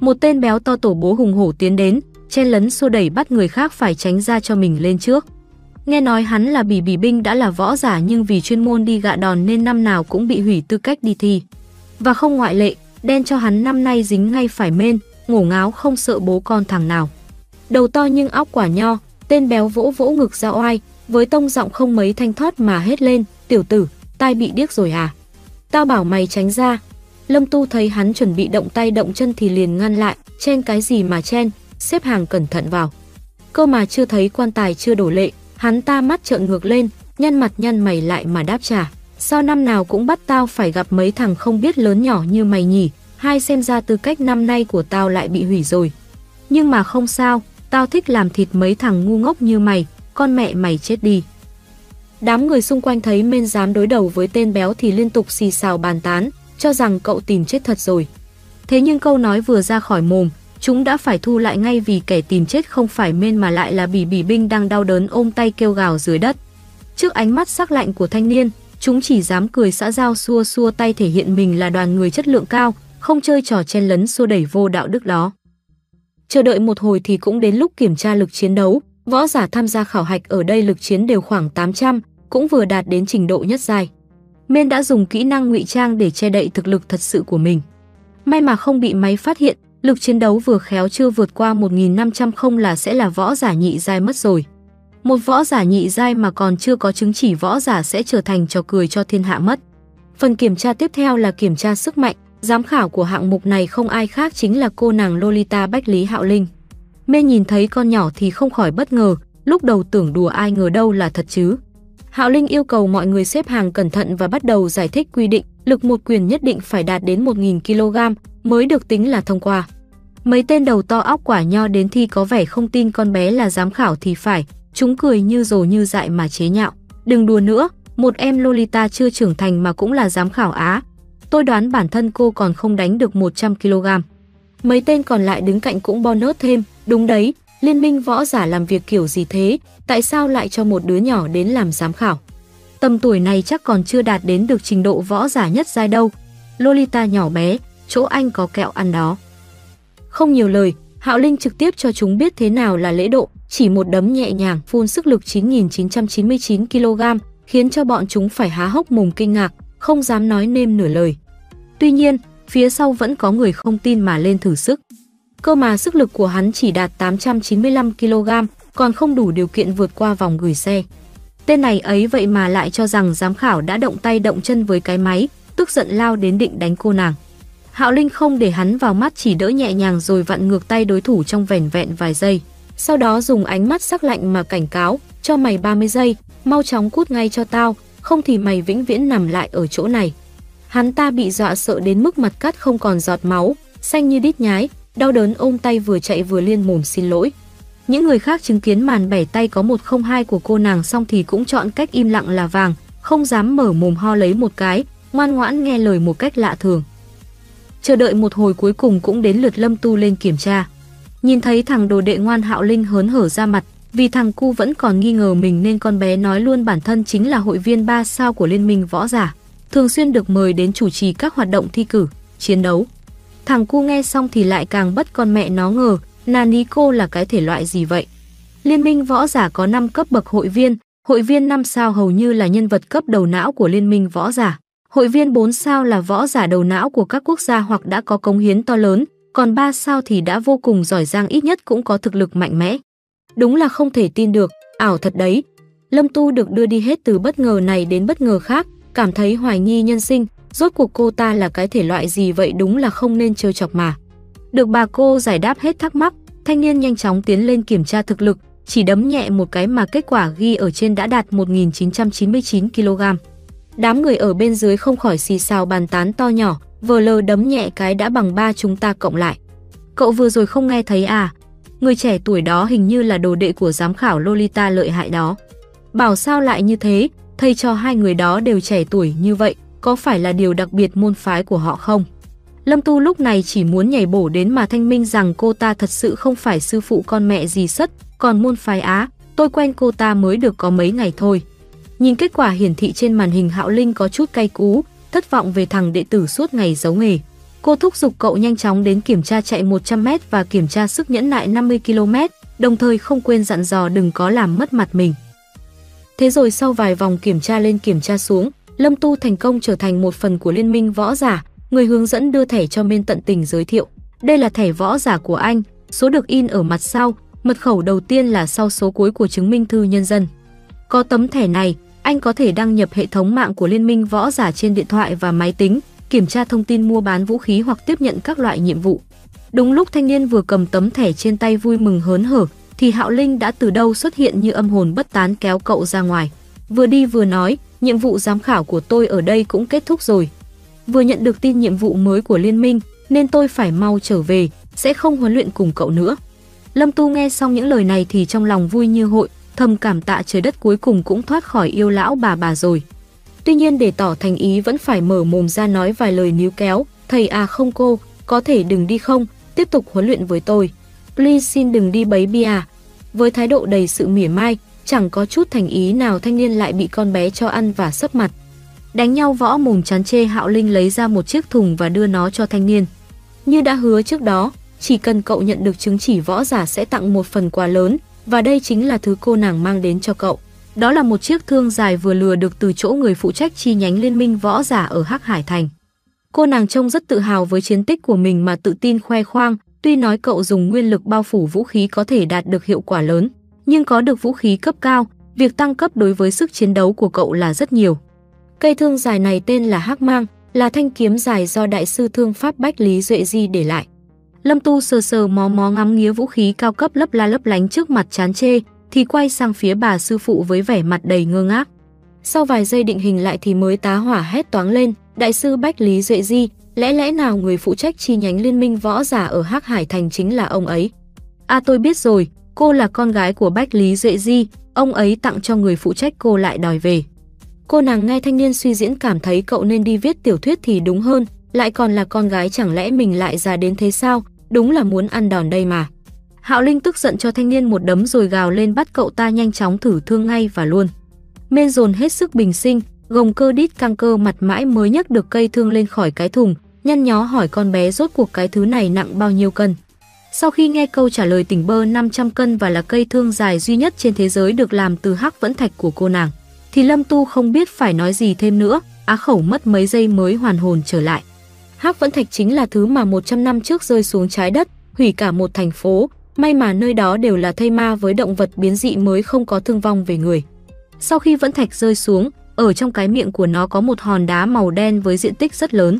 Một tên béo to tổ bố hùng hổ tiến đến, chen lấn xô đẩy bắt người khác phải tránh ra cho mình lên trước. Nghe nói hắn là Bỉ Bỉ Binh đã là võ giả nhưng vì chuyên môn đi gạ đòn nên năm nào cũng bị hủy tư cách đi thi. Và không ngoại lệ, đen cho hắn năm nay dính ngay phải mên, ngổ ngáo không sợ bố con thằng nào. Đầu to nhưng óc quả nho, tên béo vỗ vỗ ngực ra oai, với tông giọng không mấy thanh thoát mà hét lên, tiểu tử, tai bị điếc rồi à? Tao bảo mày tránh ra. Lâm Tu thấy hắn chuẩn bị động tay động chân thì liền ngăn lại, chen cái gì mà chen, xếp hàng cẩn thận vào. Cơ mà chưa thấy quan tài chưa đổ lệ, hắn ta mắt trợn ngược lên, nhăn mặt nhăn mày lại mà đáp trả. Sao năm nào cũng bắt tao phải gặp mấy thằng không biết lớn nhỏ như mày nhỉ? Hai xem ra tư cách năm nay của tao lại bị hủy rồi. Nhưng mà không sao, tao thích làm thịt mấy thằng ngu ngốc như mày, con mẹ mày chết đi. Đám người xung quanh thấy men dám đối đầu với tên béo thì liên tục xì xào bàn tán, cho rằng cậu tìm chết thật rồi. Thế nhưng câu nói vừa ra khỏi mồm, chúng đã phải thu lại ngay vì kẻ tìm chết không phải men mà lại là Bỉ Bỉ Binh đang đau đớn ôm tay kêu gào dưới đất. Trước ánh mắt sắc lạnh của thanh niên, chúng chỉ dám cười xã giao, xua xua tay thể hiện mình là đoàn người chất lượng cao, không chơi trò chen lấn xua đẩy vô đạo đức đó. Chờ đợi một hồi thì cũng đến lúc kiểm tra lực chiến đấu. Võ giả tham gia khảo hạch ở đây lực chiến đều khoảng 800, cũng vừa đạt đến trình độ nhất giai. Nên đã dùng kỹ năng ngụy trang để che đậy thực lực thật sự của mình. May mà không bị máy phát hiện, lực chiến đấu vừa khéo chưa vượt qua 1500 không là sẽ là võ giả nhị giai mất rồi. Một võ giả nhị giai mà còn chưa có chứng chỉ võ giả sẽ trở thành trò cười cho thiên hạ mất. Phần kiểm tra tiếp theo là kiểm tra sức mạnh, giám khảo của hạng mục này không ai khác chính là cô nàng Lolita Bách Lý Hạo Linh. Mê nhìn thấy con nhỏ thì không khỏi bất ngờ, lúc đầu tưởng đùa ai ngờ đâu là thật chứ. Hạo Linh yêu cầu mọi người xếp hàng cẩn thận và bắt đầu giải thích quy định, lực một quyền nhất định phải đạt đến 1000 kg mới được tính là thông qua. Mấy tên đầu to óc quả nho đến thi có vẻ không tin con bé là giám khảo thì phải, chúng cười như rồ như dại mà chế nhạo. Đừng đùa nữa, một em Lolita chưa trưởng thành mà cũng là giám khảo á. Tôi đoán bản thân cô còn không đánh được 100 kg. Mấy tên còn lại đứng cạnh cũng bonus thêm. Đúng đấy, Liên minh võ giả làm việc kiểu gì thế, tại sao lại cho một đứa nhỏ đến làm giám khảo? Tầm tuổi này chắc còn chưa đạt đến được trình độ võ giả nhất giai đâu. Lolita nhỏ bé, chỗ anh có kẹo ăn đó. Không nhiều lời, Hạo Linh trực tiếp cho chúng biết thế nào là lễ độ, chỉ một đấm nhẹ nhàng phun sức lực 9999 kg, khiến cho bọn chúng phải há hốc mồm kinh ngạc, không dám nói nêm nửa lời. Tuy nhiên, phía sau vẫn có người không tin mà lên thử sức. Cơ mà sức lực của hắn chỉ đạt 895 kg, còn không đủ điều kiện vượt qua vòng gửi xe. Tên này ấy vậy mà lại cho rằng giám khảo đã động tay động chân với cái máy, tức giận lao đến định đánh cô nàng. Hạo Linh không để hắn vào mắt, chỉ đỡ nhẹ nhàng rồi vặn ngược tay đối thủ trong vẻn vẹn vài giây. Sau đó dùng ánh mắt sắc lạnh mà cảnh cáo, cho mày 30 giây, mau chóng cút ngay cho tao, không thì mày vĩnh viễn nằm lại ở chỗ này. Hắn ta bị dọa sợ đến mức mặt cắt không còn giọt máu, xanh như đít nhái, đau đớn ôm tay vừa chạy vừa liên mồm xin lỗi. Những người khác chứng kiến màn bẻ tay có 102 của cô nàng xong thì cũng chọn cách im lặng là vàng, không dám mở mồm ho lấy một cái, ngoan ngoãn nghe lời một cách lạ thường. Chờ đợi một hồi cuối cùng cũng đến lượt Lâm Tu lên kiểm tra. Nhìn thấy thằng đồ đệ ngoan, Hạo Linh hớn hở ra mặt, vì thằng cu vẫn còn nghi ngờ mình nên con bé nói luôn bản thân chính là hội viên 3 sao của Liên minh Võ Giả, thường xuyên được mời đến chủ trì các hoạt động thi cử, chiến đấu. Thằng cu nghe xong thì lại càng bất con mẹ nó ngờ, Nani cô là cái thể loại gì vậy? Liên minh Võ Giả có 5 cấp bậc hội viên 5 sao hầu như là nhân vật cấp đầu não của Liên minh Võ Giả. Hội viên 4 sao là võ giả đầu não của các quốc gia hoặc đã có cống hiến to lớn, còn 3 sao thì đã vô cùng giỏi giang, ít nhất cũng có thực lực mạnh mẽ. Đúng là không thể tin được, ảo thật đấy. Lâm Tu được đưa đi hết từ bất ngờ này đến bất ngờ khác, cảm thấy hoài nghi nhân sinh. Rốt cuộc cô ta là cái thể loại gì vậy, đúng là không nên trêu chọc mà. Được bà cô giải đáp hết thắc mắc, thanh niên nhanh chóng tiến lên kiểm tra thực lực, chỉ đấm nhẹ một cái mà kết quả ghi ở trên đã đạt 1999 kg. Đám người ở bên dưới không khỏi xì xào bàn tán to nhỏ, vờ lờ đấm nhẹ cái đã bằng 3 chúng ta cộng lại. Cậu vừa rồi không nghe thấy à? Người trẻ tuổi đó hình như là đồ đệ của giám khảo Lolita lợi hại đó. Bảo sao lại như thế, thầy cho hai người đó đều trẻ tuổi như vậy, có phải là điều đặc biệt môn phái của họ không? Lâm Tu lúc này chỉ muốn nhảy bổ đến mà thanh minh rằng cô ta thật sự không phải sư phụ con mẹ gì sất, còn môn phái á, tôi quen cô ta mới được có mấy ngày thôi. Nhìn kết quả hiển thị trên màn hình, Hạo Linh có chút cay cú, thất vọng về thằng đệ tử suốt ngày giấu nghề. Cô thúc giục cậu nhanh chóng đến kiểm tra chạy 100m và kiểm tra sức nhẫn nại 50 km, đồng thời không quên dặn dò đừng có làm mất mặt mình. Thế rồi sau vài vòng kiểm tra lên kiểm tra xuống, Lâm Tu thành công trở thành một phần của Liên minh Võ Giả. Người hướng dẫn đưa thẻ cho bên tận tình giới thiệu. Đây là thẻ võ giả của anh, số được in ở mặt sau, mật khẩu đầu tiên là sau số cuối của chứng minh thư nhân dân. Có tấm thẻ này, anh có thể đăng nhập hệ thống mạng của Liên minh Võ Giả trên điện thoại và máy tính, kiểm tra thông tin mua bán vũ khí hoặc tiếp nhận các loại nhiệm vụ. Đúng lúc thanh niên vừa cầm tấm thẻ trên tay vui mừng hớn hở, thì Hạo Linh đã từ đâu xuất hiện như âm hồn bất tán kéo cậu ra ngoài. Vừa đi vừa nói, nhiệm vụ giám khảo của tôi ở đây cũng kết thúc rồi. Vừa nhận được tin nhiệm vụ mới của Liên minh, nên tôi phải mau trở về, sẽ không huấn luyện cùng cậu nữa. Lâm Tu nghe xong những lời này thì trong lòng vui như hội, thầm cảm tạ trời đất, cuối cùng cũng thoát khỏi yêu lão bà rồi. Tuy nhiên để tỏ thành ý vẫn phải mở mồm ra nói vài lời níu kéo. Thầy à không cô, có thể đừng đi không, tiếp tục huấn luyện với tôi. Please xin đừng đi bấy bia. Với thái độ đầy sự mỉa mai, chẳng có chút thành ý nào, thanh niên lại bị con bé cho ăn và sấp mặt. Đánh nhau võ mồm chán chê, Hạo Linh lấy ra một chiếc thùng và đưa nó cho thanh niên. Như đã hứa trước đó, chỉ cần cậu nhận được chứng chỉ võ giả sẽ tặng một phần quà lớn, và đây chính là thứ cô nàng mang đến cho cậu. Đó là một chiếc thương dài vừa lừa được từ chỗ người phụ trách chi nhánh Liên Minh Võ Giả ở Hắc Hải Thành. Cô nàng trông rất tự hào với chiến tích của mình mà tự tin khoe khoang, tuy nói cậu dùng nguyên lực bao phủ vũ khí có thể đạt được hiệu quả lớn, nhưng có được vũ khí cấp cao, việc tăng cấp đối với sức chiến đấu của cậu là rất nhiều. Cây thương dài này tên là Hắc Mang, là thanh kiếm dài do đại sư thương pháp Bách Lý Dệ Di để lại. Lâm Tu sờ sờ mó mó ngắm nghía vũ khí cao cấp lấp la lấp lánh trước mặt chán chê, thì quay sang phía bà sư phụ với vẻ mặt đầy ngơ ngác. Sau vài giây định hình lại thì mới tá hỏa hét toáng lên, đại sư Bách Lý Dệ Di, lẽ nào người phụ trách chi nhánh Liên Minh Võ Giả ở Hắc Hải Thành chính là ông ấy? À, tôi biết rồi, cô là con gái của Bách Lý Dệ Di, ông ấy tặng cho người phụ trách cô lại đòi về. Cô nàng nghe thanh niên suy diễn cảm thấy cậu nên đi viết tiểu thuyết thì đúng hơn, lại còn là con gái, chẳng lẽ mình lại già đến thế sao, đúng là muốn ăn đòn đây mà. Hạo Linh tức giận cho thanh niên một đấm rồi gào lên bắt cậu ta nhanh chóng thử thương ngay và luôn. Mên dồn hết sức bình sinh, gồng cơ đít căng cơ mặt mãi mới nhấc được cây thương lên khỏi cái thùng, nhăn nhó hỏi con bé rốt cuộc cái thứ này nặng bao nhiêu cân. Sau khi nghe câu trả lời tỉnh bơ 500 cân và là cây thương dài duy nhất trên thế giới được làm từ Hắc Vẫn Thạch của cô nàng, thì Lâm Tu không biết phải nói gì thêm nữa, á khẩu mất mấy giây mới hoàn hồn trở lại. Hắc Vẫn Thạch chính là thứ mà 100 năm trước rơi xuống trái đất, hủy cả một thành phố, may mà nơi đó đều là thây ma với động vật biến dị mới không có thương vong về người. Sau khi Vẫn Thạch rơi xuống, ở trong cái miệng của nó có một hòn đá màu đen với diện tích rất lớn.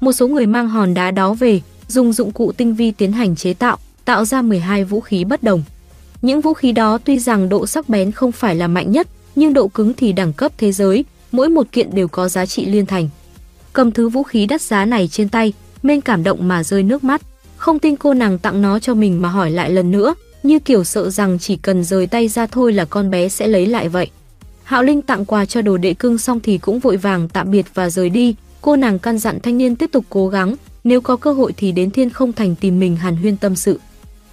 Một số người mang hòn đá đó về, dùng dụng cụ tinh vi tiến hành chế tạo, tạo ra 12 vũ khí bất đồng. Những vũ khí đó tuy rằng độ sắc bén không phải là mạnh nhất, nhưng độ cứng thì đẳng cấp thế giới, mỗi một kiện đều có giá trị liên thành. Cầm thứ vũ khí đắt giá này trên tay, Mên cảm động mà rơi nước mắt, không tin cô nàng tặng nó cho mình mà hỏi lại lần nữa, như kiểu sợ rằng chỉ cần rời tay ra thôi là con bé sẽ lấy lại vậy. Hạo Linh tặng quà cho đồ đệ cưng xong thì cũng vội vàng tạm biệt và rời đi. Cô nàng căn dặn thanh niên tiếp tục cố gắng, nếu có cơ hội thì đến Thiên Không Thành tìm mình hàn huyên tâm sự.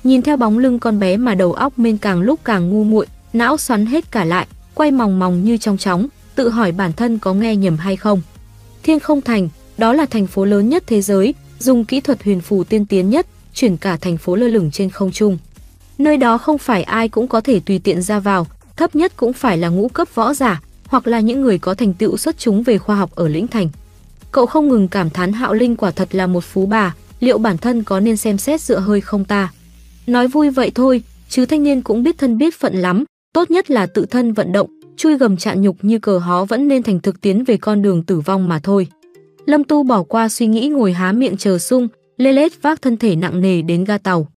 Nhìn theo bóng lưng con bé mà đầu óc Mên càng lúc càng ngu muội, não xoắn hết cả lại, quay mòng mòng như trong chóng, tự hỏi bản thân có nghe nhầm hay không. Thiên Không Thành, đó là thành phố lớn nhất thế giới, dùng kỹ thuật huyền phù tiên tiến nhất, chuyển cả thành phố lơ lửng trên không trung. Nơi đó không phải ai cũng có thể tùy tiện ra vào, thấp nhất cũng phải là ngũ cấp võ giả, hoặc là những người có thành tựu xuất chúng về khoa học ở lĩnh thành. Cậu không ngừng cảm thán Hạo Linh quả thật là một phú bà, liệu bản thân có nên xem xét dựa hơi không ta? Nói vui vậy thôi, chứ thanh niên cũng biết thân biết phận lắm, tốt nhất là tự thân vận động, chui gầm chạn nhục như cờ hó vẫn nên thành thực tiến về con đường tử vong mà thôi. Lâm Tu bỏ qua suy nghĩ ngồi há miệng chờ sung, lê lết vác thân thể nặng nề đến ga tàu.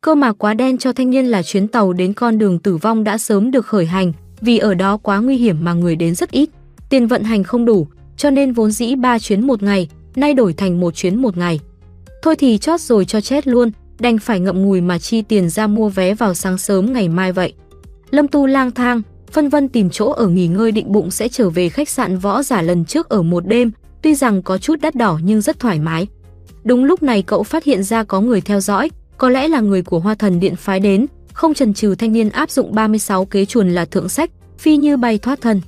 Cơ mà quá đen cho thanh niên là chuyến tàu đến con đường tử vong đã sớm được khởi hành, vì ở đó quá nguy hiểm mà người đến rất ít, tiền vận hành không đủ, cho nên vốn dĩ 3 chuyến một ngày, nay đổi thành 1 chuyến một ngày. Thôi thì chót rồi cho chết luôn, đành phải ngậm ngùi mà chi tiền ra mua vé vào sáng sớm ngày mai vậy. Lâm Tu lang thang, phân vân tìm chỗ ở nghỉ ngơi, định bụng sẽ trở về khách sạn võ giả lần trước ở một đêm, tuy rằng có chút đắt đỏ nhưng rất thoải mái. Đúng lúc này cậu phát hiện ra có người theo dõi, có lẽ là người của Hoa Thần Điện phái đến, không chần chừ thanh niên áp dụng 36 kế chuồn là thượng sách, phi như bay thoát thân.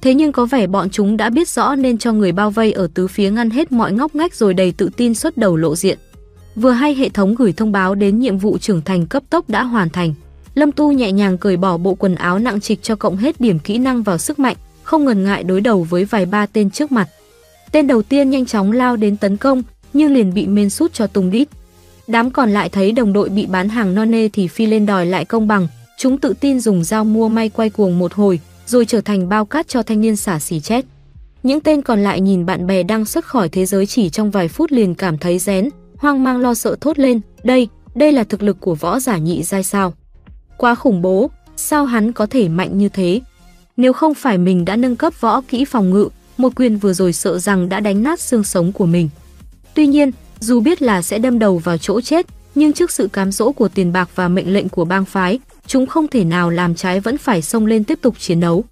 Thế nhưng có vẻ bọn chúng đã biết rõ nên cho người bao vây ở tứ phía ngăn hết mọi ngóc ngách rồi đầy tự tin xuất đầu lộ diện. Vừa hay hệ thống gửi thông báo đến nhiệm vụ trưởng thành cấp tốc đã hoàn thành. Lâm Tu nhẹ nhàng cởi bỏ bộ quần áo nặng trịch cho cộng hết điểm kỹ năng vào sức mạnh, không ngần ngại đối đầu với vài ba tên trước mặt. Tên đầu tiên nhanh chóng lao đến tấn công, nhưng liền bị Mên sút cho tung đít. Đám còn lại thấy đồng đội bị bán hàng no nê thì phi lên đòi lại công bằng, chúng tự tin dùng dao mua may quay cuồng một hồi, rồi trở thành bao cát cho thanh niên xả xỉ chết. Những tên còn lại nhìn bạn bè đang xuất khỏi thế giới chỉ trong vài phút liền cảm thấy rén, hoang mang lo sợ thốt lên, đây là thực lực của võ giả nhị giai sao? Quá khủng bố, sao hắn có thể mạnh như thế? Nếu không phải mình đã nâng cấp võ kỹ phòng ngự, một quyền vừa rồi sợ rằng đã đánh nát xương sống của mình. Tuy nhiên, dù biết là sẽ đâm đầu vào chỗ chết, nhưng trước sự cám dỗ của tiền bạc và mệnh lệnh của bang phái, chúng không thể nào làm trái vẫn phải xông lên tiếp tục chiến đấu.